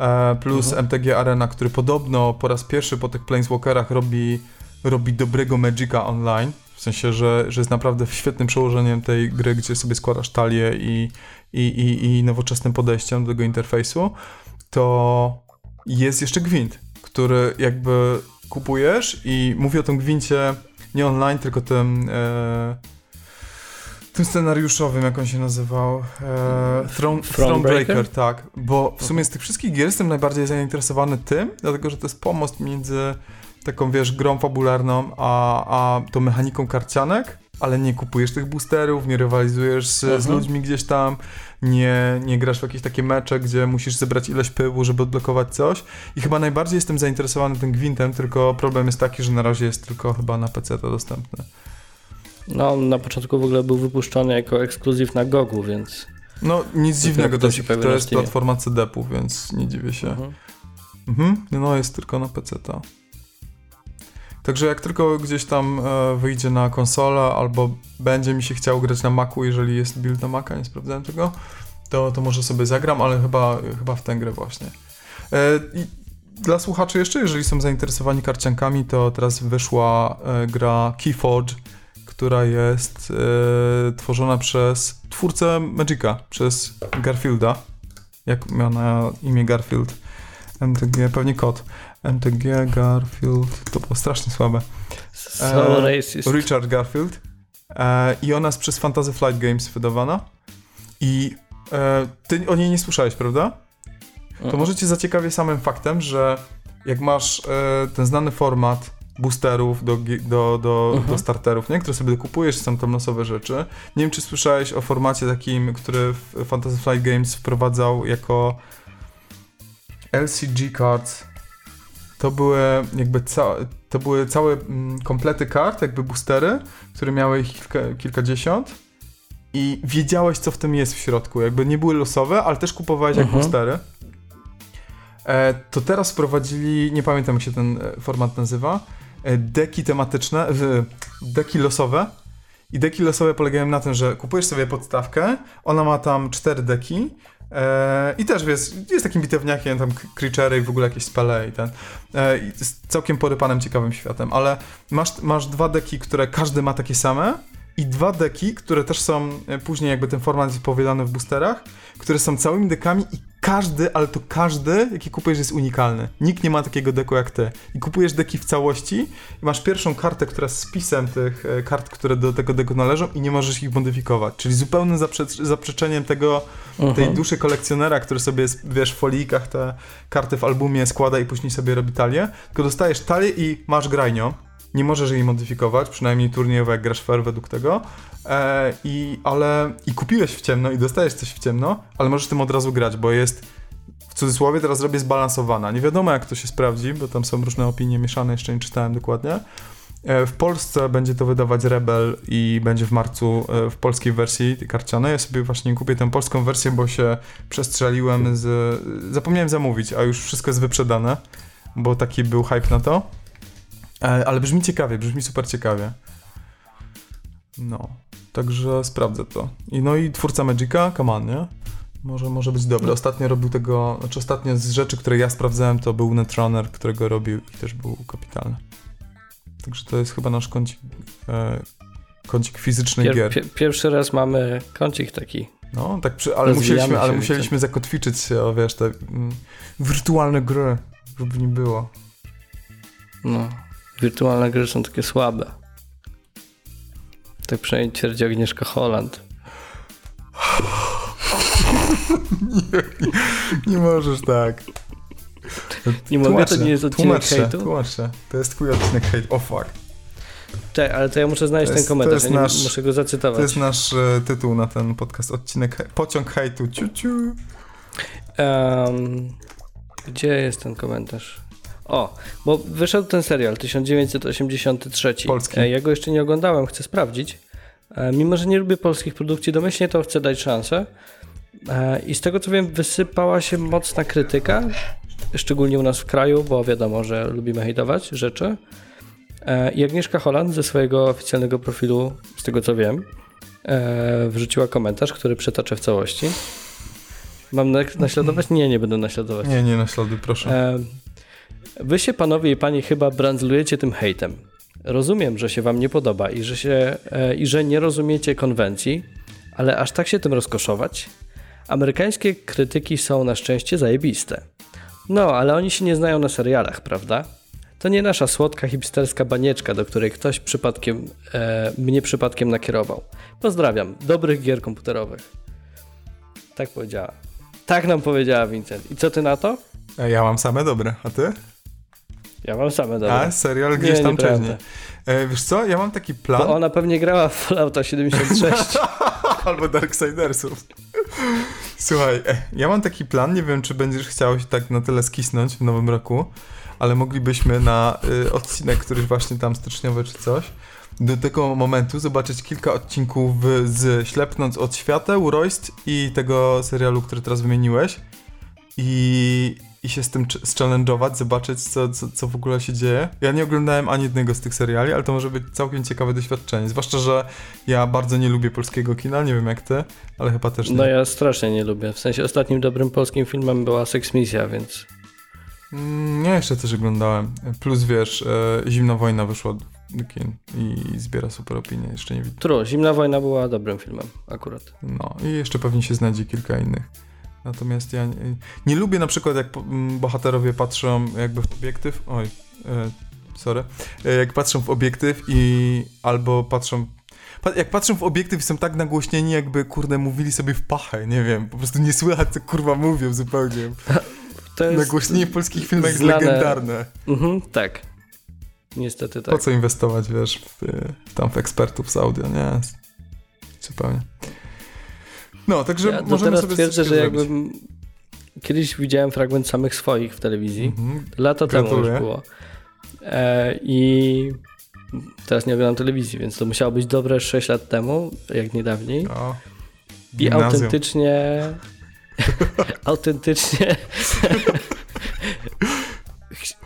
e, plus mhm. M T G Arena, który podobno po raz pierwszy po tych Planeswalkerach robi... robi dobrego Magica online, w sensie, że, że jest naprawdę świetnym przełożeniem tej gry, gdzie sobie składasz talię i, i, i, i nowoczesnym podejściem do tego interfejsu, to jest jeszcze Gwint, który jakby kupujesz i mówię o tym Gwincie nie online, tylko tym e, tym scenariuszowym, jak on się nazywał, e, Throne, Thronebreaker, tak, bo w sumie z tych wszystkich gier jestem najbardziej zainteresowany tym, dlatego, że to jest pomost między taką, wiesz, grą fabularną, a, a tą mechaniką karcianek, ale nie kupujesz tych boosterów, nie rywalizujesz z, mhm. z ludźmi gdzieś tam, nie, nie grasz w jakieś takie mecze, gdzie musisz zebrać ileś pyłu, żeby odblokować coś. I chyba najbardziej jestem zainteresowany tym Gwintem, tylko problem jest taki, że na razie jest tylko chyba na P C to dostępne. No, na początku w ogóle był wypuszczony jako ekskluzyw na Gogu, więc... No, nic to dziwnego, to, się to jest platforma C D P-u, więc nie dziwię się. Mhm. Mhm. No, jest tylko na P C to. Także jak tylko gdzieś tam e, wyjdzie na konsolę, albo będzie mi się chciało grać na Macu, jeżeli jest build na Maca, nie sprawdzałem tego, to, to może sobie zagram, ale chyba, chyba w tę grę właśnie. E, i dla słuchaczy jeszcze, jeżeli są zainteresowani karciankami, to teraz wyszła e, gra Keyforge, która jest e, tworzona przez twórcę Magica, przez Garfielda. Jak miał na imię Garfield? M T G, pewnie kot. M T G, Garfield, to było strasznie słabe. So racist. E, Richard Garfield. E, I ona jest przez Fantasy Flight Games wydawana. I e, ty o niej nie słyszałeś, prawda? Mm. To może cię zaciekawie samym faktem, że jak masz e, ten znany format boosterów do, do, do, mhm. do starterów, nie? Które sobie kupujesz, są tam losowe rzeczy. Nie wiem, czy słyszałeś o formacie takim, który Fantasy Flight Games wprowadzał jako L C G cards. To były jakby ca- to były całe komplety kart, jakby boostery, które miały ich kilka, kilkadziesiąt i wiedziałeś, co w tym jest w środku. Jakby nie były losowe, ale też kupowałeś mhm. jak boostery. E, to teraz wprowadzili, nie pamiętam jak się ten format nazywa, e, deki tematyczne, e, deki losowe. I deki losowe polegają na tym, że kupujesz sobie podstawkę, ona ma tam cztery deki, i też jest, jest takim bitewniakiem, tam creature i w ogóle jakieś spele i ten i z całkiem porypanym, ciekawym światem, ale masz, masz dwa deki, które każdy ma takie same i dwa deki, które też są później jakby ten format jest powielany w boosterach, które są całymi dekami i każdy, ale to każdy, jaki kupujesz jest unikalny, nikt nie ma takiego deku jak ty i kupujesz deki w całości i masz pierwszą kartę, która jest spisem tych kart, które do tego deku należą i nie możesz ich modyfikować, czyli zupełnym zaprze- zaprzeczeniem tego, uh-huh. tej duszy kolekcjonera, który sobie, wiesz, w folijkach te karty w albumie składa i później sobie robi talię, tylko dostajesz talię i masz grajnio. Nie możesz jej modyfikować, przynajmniej turniejowo, jak grasz fair według tego. E, i, ale, I kupiłeś w ciemno i dostajesz coś w ciemno, ale możesz tym od razu grać, bo jest, w cudzysłowie teraz robię, zbalansowana. Nie wiadomo jak to się sprawdzi, bo tam są różne opinie mieszane, jeszcze nie czytałem dokładnie. E, w Polsce będzie to wydawać Rebel i będzie w marcu e, w polskiej wersji karcianej. Ja sobie właśnie kupię tę polską wersję, bo się przestrzeliłem z... Zapomniałem zamówić, a już wszystko jest wyprzedane, bo taki był hype na to. Ale brzmi ciekawie, brzmi super ciekawie. No, także sprawdzę to. I no i twórca Magica, come on, nie? Może, może być dobry. Ostatnio robił tego, znaczy ostatnio z rzeczy, które ja sprawdzałem, to był Netrunner, którego robił i też był kapitalny. Także to jest chyba nasz kącik, e, kącik fizyczny Pier, gier. Pie, pierwszy raz mamy kącik taki. No, tak, przy, ale musieliśmy, ale musieliśmy zakotwiczyć się o, wiesz, te mm, wirtualne gry, żeby nie było. No. Wirtualne gry są takie słabe. Tak przynajmniej twierdzi Agnieszka Holland. nie, nie możesz tak. Nie mogę, to nie jest odcinek hejtu? Tłumaczę, to jest twój odcinek hejtu. O oh, fuck. Cześć, ale to ja muszę znaleźć jest, ten komentarz, ja nasz, muszę go zacytować. To jest nasz e, tytuł na ten podcast, odcinek Pociąg hejtu, ciu, ciu. Um, gdzie jest ten komentarz? O, bo wyszedł ten serial, tysiąc dziewięćset osiemdziesiąty trzeci. Polski. Ja go jeszcze nie oglądałem, chcę sprawdzić. Mimo, że nie lubię polskich produkcji domyślnie, to chcę dać szansę. I z tego co wiem, wysypała się mocna krytyka, szczególnie u nas w kraju, bo wiadomo, że lubimy hejtować rzeczy. I Agnieszka Holland ze swojego oficjalnego profilu, z tego co wiem, wrzuciła komentarz, który przytoczę w całości. Mam naśladować? Nie, nie będę naśladować. Nie, nie naśladuj, proszę. Wy się, panowie i panie, chyba brandzlujecie tym hejtem. Rozumiem, że się wam nie podoba i że, się, i że nie rozumiecie konwencji, ale aż tak się tym rozkoszować? Amerykańskie krytyki są na szczęście zajebiste. No, ale oni się nie znają na serialach, prawda? To nie nasza słodka, hipsterska banieczka, do której ktoś przypadkiem, e, mnie przypadkiem nakierował. Pozdrawiam, dobrych gier komputerowych. Tak powiedziała. Tak nam powiedziała Vincent. I co ty na to? Ja mam same dobre, a ty? Ja mam same dobre. A, serial gdzieś nie, tam wcześniej. E, wiesz co, ja mam taki plan... Bo ona pewnie grała w Fallouta siedemdziesiąt sześć. Albo Darksidersów. Słuchaj, ja mam taki plan, nie wiem, czy będziesz chciał się tak na tyle skisnąć w nowym roku, ale moglibyśmy na y, odcinek, któryś właśnie tam styczniowy czy coś, do tego momentu zobaczyć kilka odcinków z Ślepnąc od świateł, Royst i tego serialu, który teraz wymieniłeś i, i się z tym ch- challenge'ować, zobaczyć co, co, co w ogóle się dzieje. Ja nie oglądałem ani jednego z tych seriali, ale to może być całkiem ciekawe doświadczenie, zwłaszcza, że ja bardzo nie lubię polskiego kina, nie wiem jak ty, ale chyba też nie. No ja strasznie nie lubię, w sensie ostatnim dobrym polskim filmem była Seksmisja, więc... Ja jeszcze też oglądałem. Plus wiesz, e, Zimna Wojna wyszła do kin i zbiera super opinie, jeszcze nie widzę. True, Zimna Wojna była dobrym filmem akurat. No i jeszcze pewnie się znajdzie kilka innych. Natomiast ja nie, nie lubię na przykład jak bohaterowie patrzą jakby w obiektyw, oj, e, sorry, e, jak patrzą w obiektyw i albo patrzą, pa, jak patrzą w obiektyw i są tak nagłośnieni jakby kurde mówili sobie w pachę, nie wiem, po prostu nie słychać co kurwa mówią zupełnie. Nagłośnienie w polskich filmach jest legendarne. Mhm, tak. Niestety tak. Po co inwestować, wiesz, w, tam w ekspertów z audio, nie? Zupełnie. No, także ja możemy teraz sobie... twierdzę, że jakbym kiedyś widziałem fragment samych swoich w telewizji. Mhm. Lata Gratuluję. Temu już było. E, I teraz nie oglądam telewizji, więc to musiało być dobre sześć lat temu, jak niedawniej. No. I autentycznie... autentycznie Ch-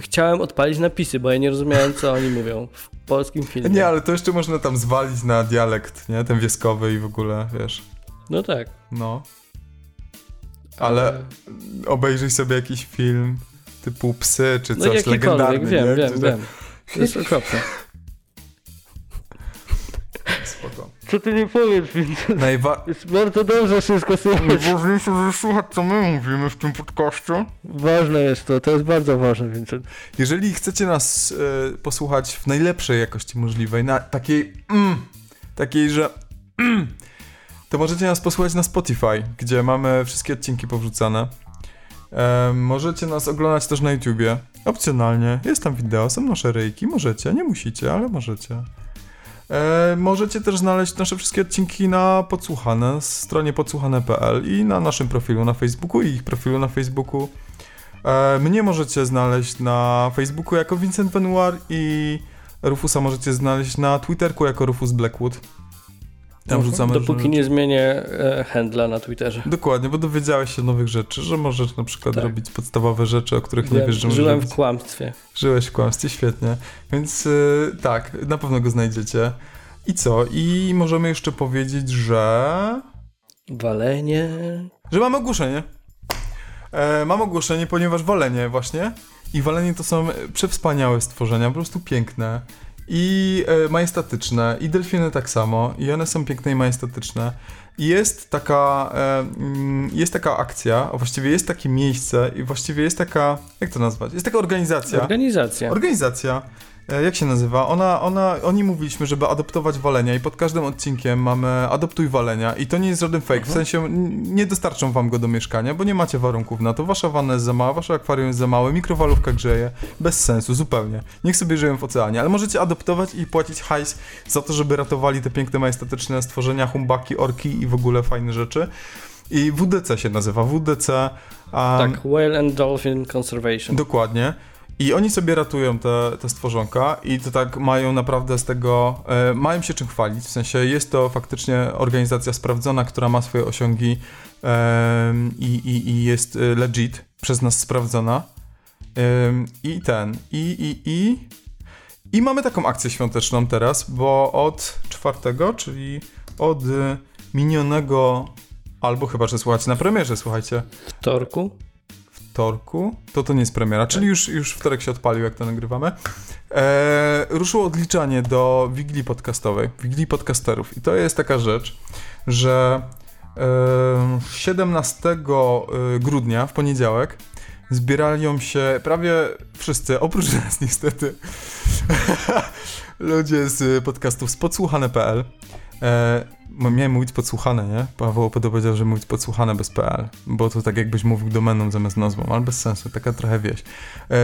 chciałem odpalić napisy, bo ja nie rozumiałem, co oni mówią w polskim filmie. Nie, ale to jeszcze można tam zwalić na dialekt, nie? Ten wieskowy i w ogóle, wiesz. No tak. No. Ale, ale... obejrzyj sobie jakiś film typu Psy czy coś, no legendarny. No wiem, nie? wiem, Gdzieś wiem. Tak... To jest okropne. Spoko. Co ty nie powiesz, Vincent? Najwa... Jest bardzo dobrze wszystko słychać. Najważniejsze, że słuchać, co my mówimy w tym podcaście. Ważne jest to, to jest bardzo ważne, Vincent. Jeżeli chcecie nas y, posłuchać w najlepszej jakości możliwej, na takiej mm, takiej, że mm, to możecie nas posłuchać na Spotify, gdzie mamy wszystkie odcinki powrzucane. E, możecie nas oglądać też na YouTubie, opcjonalnie. Jest tam wideo, są nasze ryjki, możecie, nie musicie, ale możecie. E, możecie też znaleźć nasze wszystkie odcinki na Podsłuchane, stronie podsłuchane kropka p l i na naszym profilu na Facebooku i ich profilu na Facebooku. E, mnie możecie znaleźć na Facebooku jako Vincent Venuar i Rufusa możecie znaleźć na Twitterku jako Rufus Blackwood. Tam rzucamy Dopóki nie zmienię e, handla na Twitterze. Dokładnie, bo dowiedziałeś się nowych rzeczy, że możesz na przykład tak. robić podstawowe rzeczy, o których Wiem, nie wiesz, że możesz. Żyłem w kłamstwie. Żyłeś w kłamstwie, świetnie. Więc y, tak, na pewno go znajdziecie. I co? I możemy jeszcze powiedzieć, że... Walenie... Że mam ogłoszenie. E, mam ogłoszenie, ponieważ walenie właśnie. I walenie to są przewspaniałe stworzenia, po prostu piękne. I majestatyczne, i delfiny tak samo, i one są piękne i majestatyczne. I jest taka, jest taka akcja, a właściwie jest takie miejsce i właściwie jest taka, jak to nazwać? Jest taka organizacja. Organizacja. Organizacja, jak się nazywa? Ona, ona, oni mówiliśmy, żeby adoptować walenia i pod każdym odcinkiem mamy adoptuj walenia i to nie jest żaden fake, mhm. w sensie nie dostarczą wam go do mieszkania, bo nie macie warunków na to, wasza wanna jest za mała, wasze akwarium jest za małe, mikrowalówka grzeje, bez sensu, zupełnie. Niech sobie żyją w oceanie, ale możecie adoptować i płacić hajs za to, żeby ratowali te piękne, majestatyczne stworzenia, humbaki, orki i w ogóle fajne rzeczy. I W D C się nazywa, W D C... Um, tak, Whale and Dolphin Conservation. Dokładnie. I oni sobie ratują te, te stworzonka i to tak mają naprawdę z tego, e, mają się czym chwalić, w sensie jest to faktycznie organizacja sprawdzona, która ma swoje osiągi e, i, i jest legit, przez nas sprawdzona. E, I ten, i, i, i... I mamy taką akcję świąteczną teraz, bo od czwartego, czyli od minionego... Albo chyba, że słuchacie na premierze, słuchajcie. Wtorku? Wtorku? To to nie jest premiera, czyli już, już wtorek się odpalił, jak to nagrywamy. Eee, ruszyło odliczanie do Wigilii Podcastowej, Wigilii Podcasterów. I to jest taka rzecz, że eee, siedemnastego grudnia, w poniedziałek, zbierają się prawie wszyscy, oprócz nas niestety, ludzie z podcastów z podsłuchane kropka p l. Eee, Miałem mówić podsłuchane, nie? Paweł powiedział, że mówić podsłuchane bez P L, bo to tak jakbyś mówił domeną zamiast nazwą, ale bez sensu, taka trochę wieś. Yy,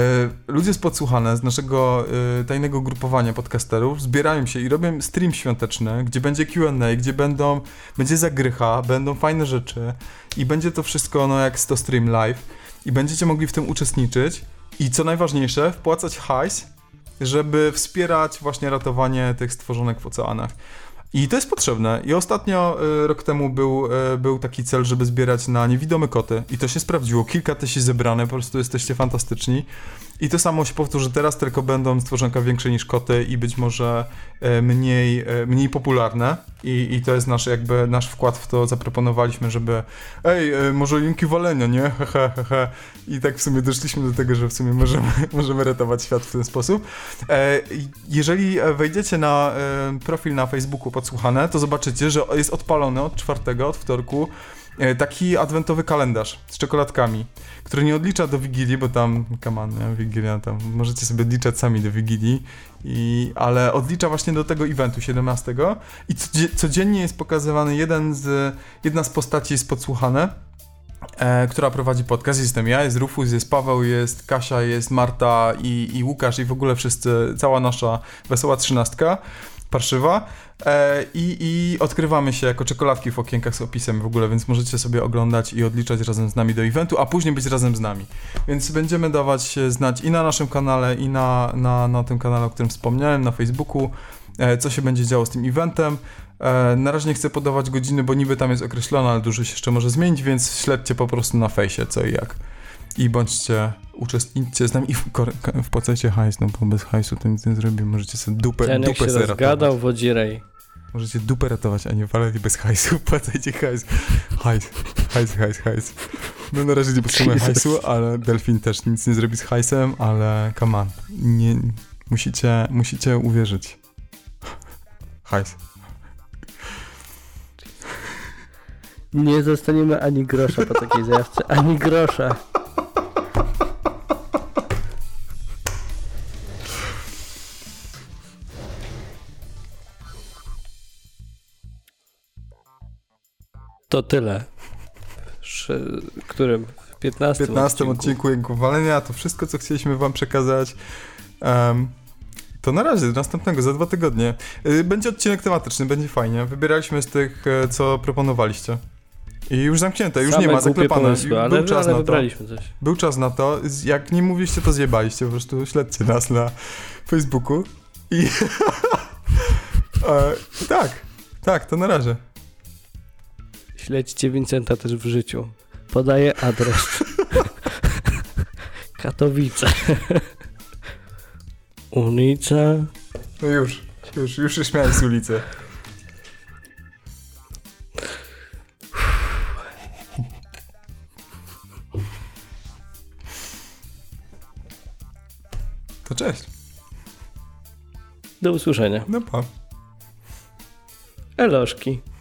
ludzie z podsłuchane, z naszego yy, tajnego grupowania podcasterów zbierają się i robią stream świąteczny, gdzie będzie Q and A, gdzie będą, będzie zagrycha, będą fajne rzeczy i będzie to wszystko no jak sto stream live i będziecie mogli w tym uczestniczyć i co najważniejsze, wpłacać hajs, żeby wspierać właśnie ratowanie tych stworzonek w oceanach. I to jest potrzebne. I ostatnio y, rok temu był, y, był taki cel, żeby zbierać na niewidome koty. I to się sprawdziło. Kilka tysięcy zebrane, po prostu jesteście fantastyczni. I to samo się powtórzy teraz, tylko będą stworzonka większe niż koty i być może y, mniej, y, mniej popularne. I, I to jest nasz jakby nasz wkład w to. Zaproponowaliśmy, żeby ej, y, może linki walenia, nie? Hehe, hehe. I tak w sumie doszliśmy do tego, że w sumie możemy, możemy ratować świat w ten sposób. E, jeżeli wejdziecie na y, profil na Facebooku Podsłuchane, to zobaczycie, że jest odpalony od czwartego, od wtorku taki adwentowy kalendarz z czekoladkami, który nie odlicza do Wigilii, bo tam, come on, nie? Wigilia, tam możecie sobie odliczać sami do Wigilii, i, ale odlicza właśnie do tego eventu siedemnastego i codziennie jest pokazywany jeden z, jedna z postaci z Podsłuchane, e, która prowadzi podcast. Jestem ja, jest Rufus, jest Paweł, jest Kasia, jest Marta i, i Łukasz i w ogóle wszyscy, cała nasza wesoła trzynastka. Parszywa e, i, i odkrywamy się jako czekoladki w okienkach z opisem w ogóle, więc możecie sobie oglądać i odliczać razem z nami do eventu, a później być razem z nami. Więc będziemy dawać znać i na naszym kanale, i na, na, na tym kanale, o którym wspomniałem, na Facebooku, e, co się będzie działo z tym eventem. E, na razie nie chcę podawać godziny, bo niby tam jest określona, ale dużo się jeszcze może zmienić, więc śledźcie po prostu na fejsie co i jak. I bądźcie, uczestniczcie z nami i wpłacajcie hajs, no bo bez hajsu to nic nie zrobi, możecie sobie dupę, Ten dupę sobie ratować. Wodzirej. Możecie dupę ratować, a nie waleli bez hajsu, wpłacajcie hajs. Hajs, hajs, hajs, hajs. No na razie nie potrzebuję hajsu, ale Delfin też nic nie zrobi z hajsem, ale come on, nie, musicie, musicie uwierzyć. Hajs. Nie zostaniemy ani grosza po takiej zjawce, ani grosza. To tyle. W którym? W piętnastym, piętnastym odcinku Jęków Walenia. To wszystko, co chcieliśmy wam przekazać. Um, to na razie, do następnego, za dwa tygodnie. Będzie odcinek tematyczny, będzie fajnie. Wybieraliśmy z tych, co proponowaliście. I już zamknięte, już Same nie ma, zaklepane. Pomysły, ale, był czas ale na to. Coś. Był czas na to. Jak nie mówiliście, to zjebaliście. Po prostu śledźcie nas na Facebooku. I e, tak, tak, to na razie. Śledźcie Vincenta też w życiu. Podaję adres. Katowice. Ulica. No już, już, już się śmiałem z ulicy. To cześć. Do usłyszenia. No pa. Elożki.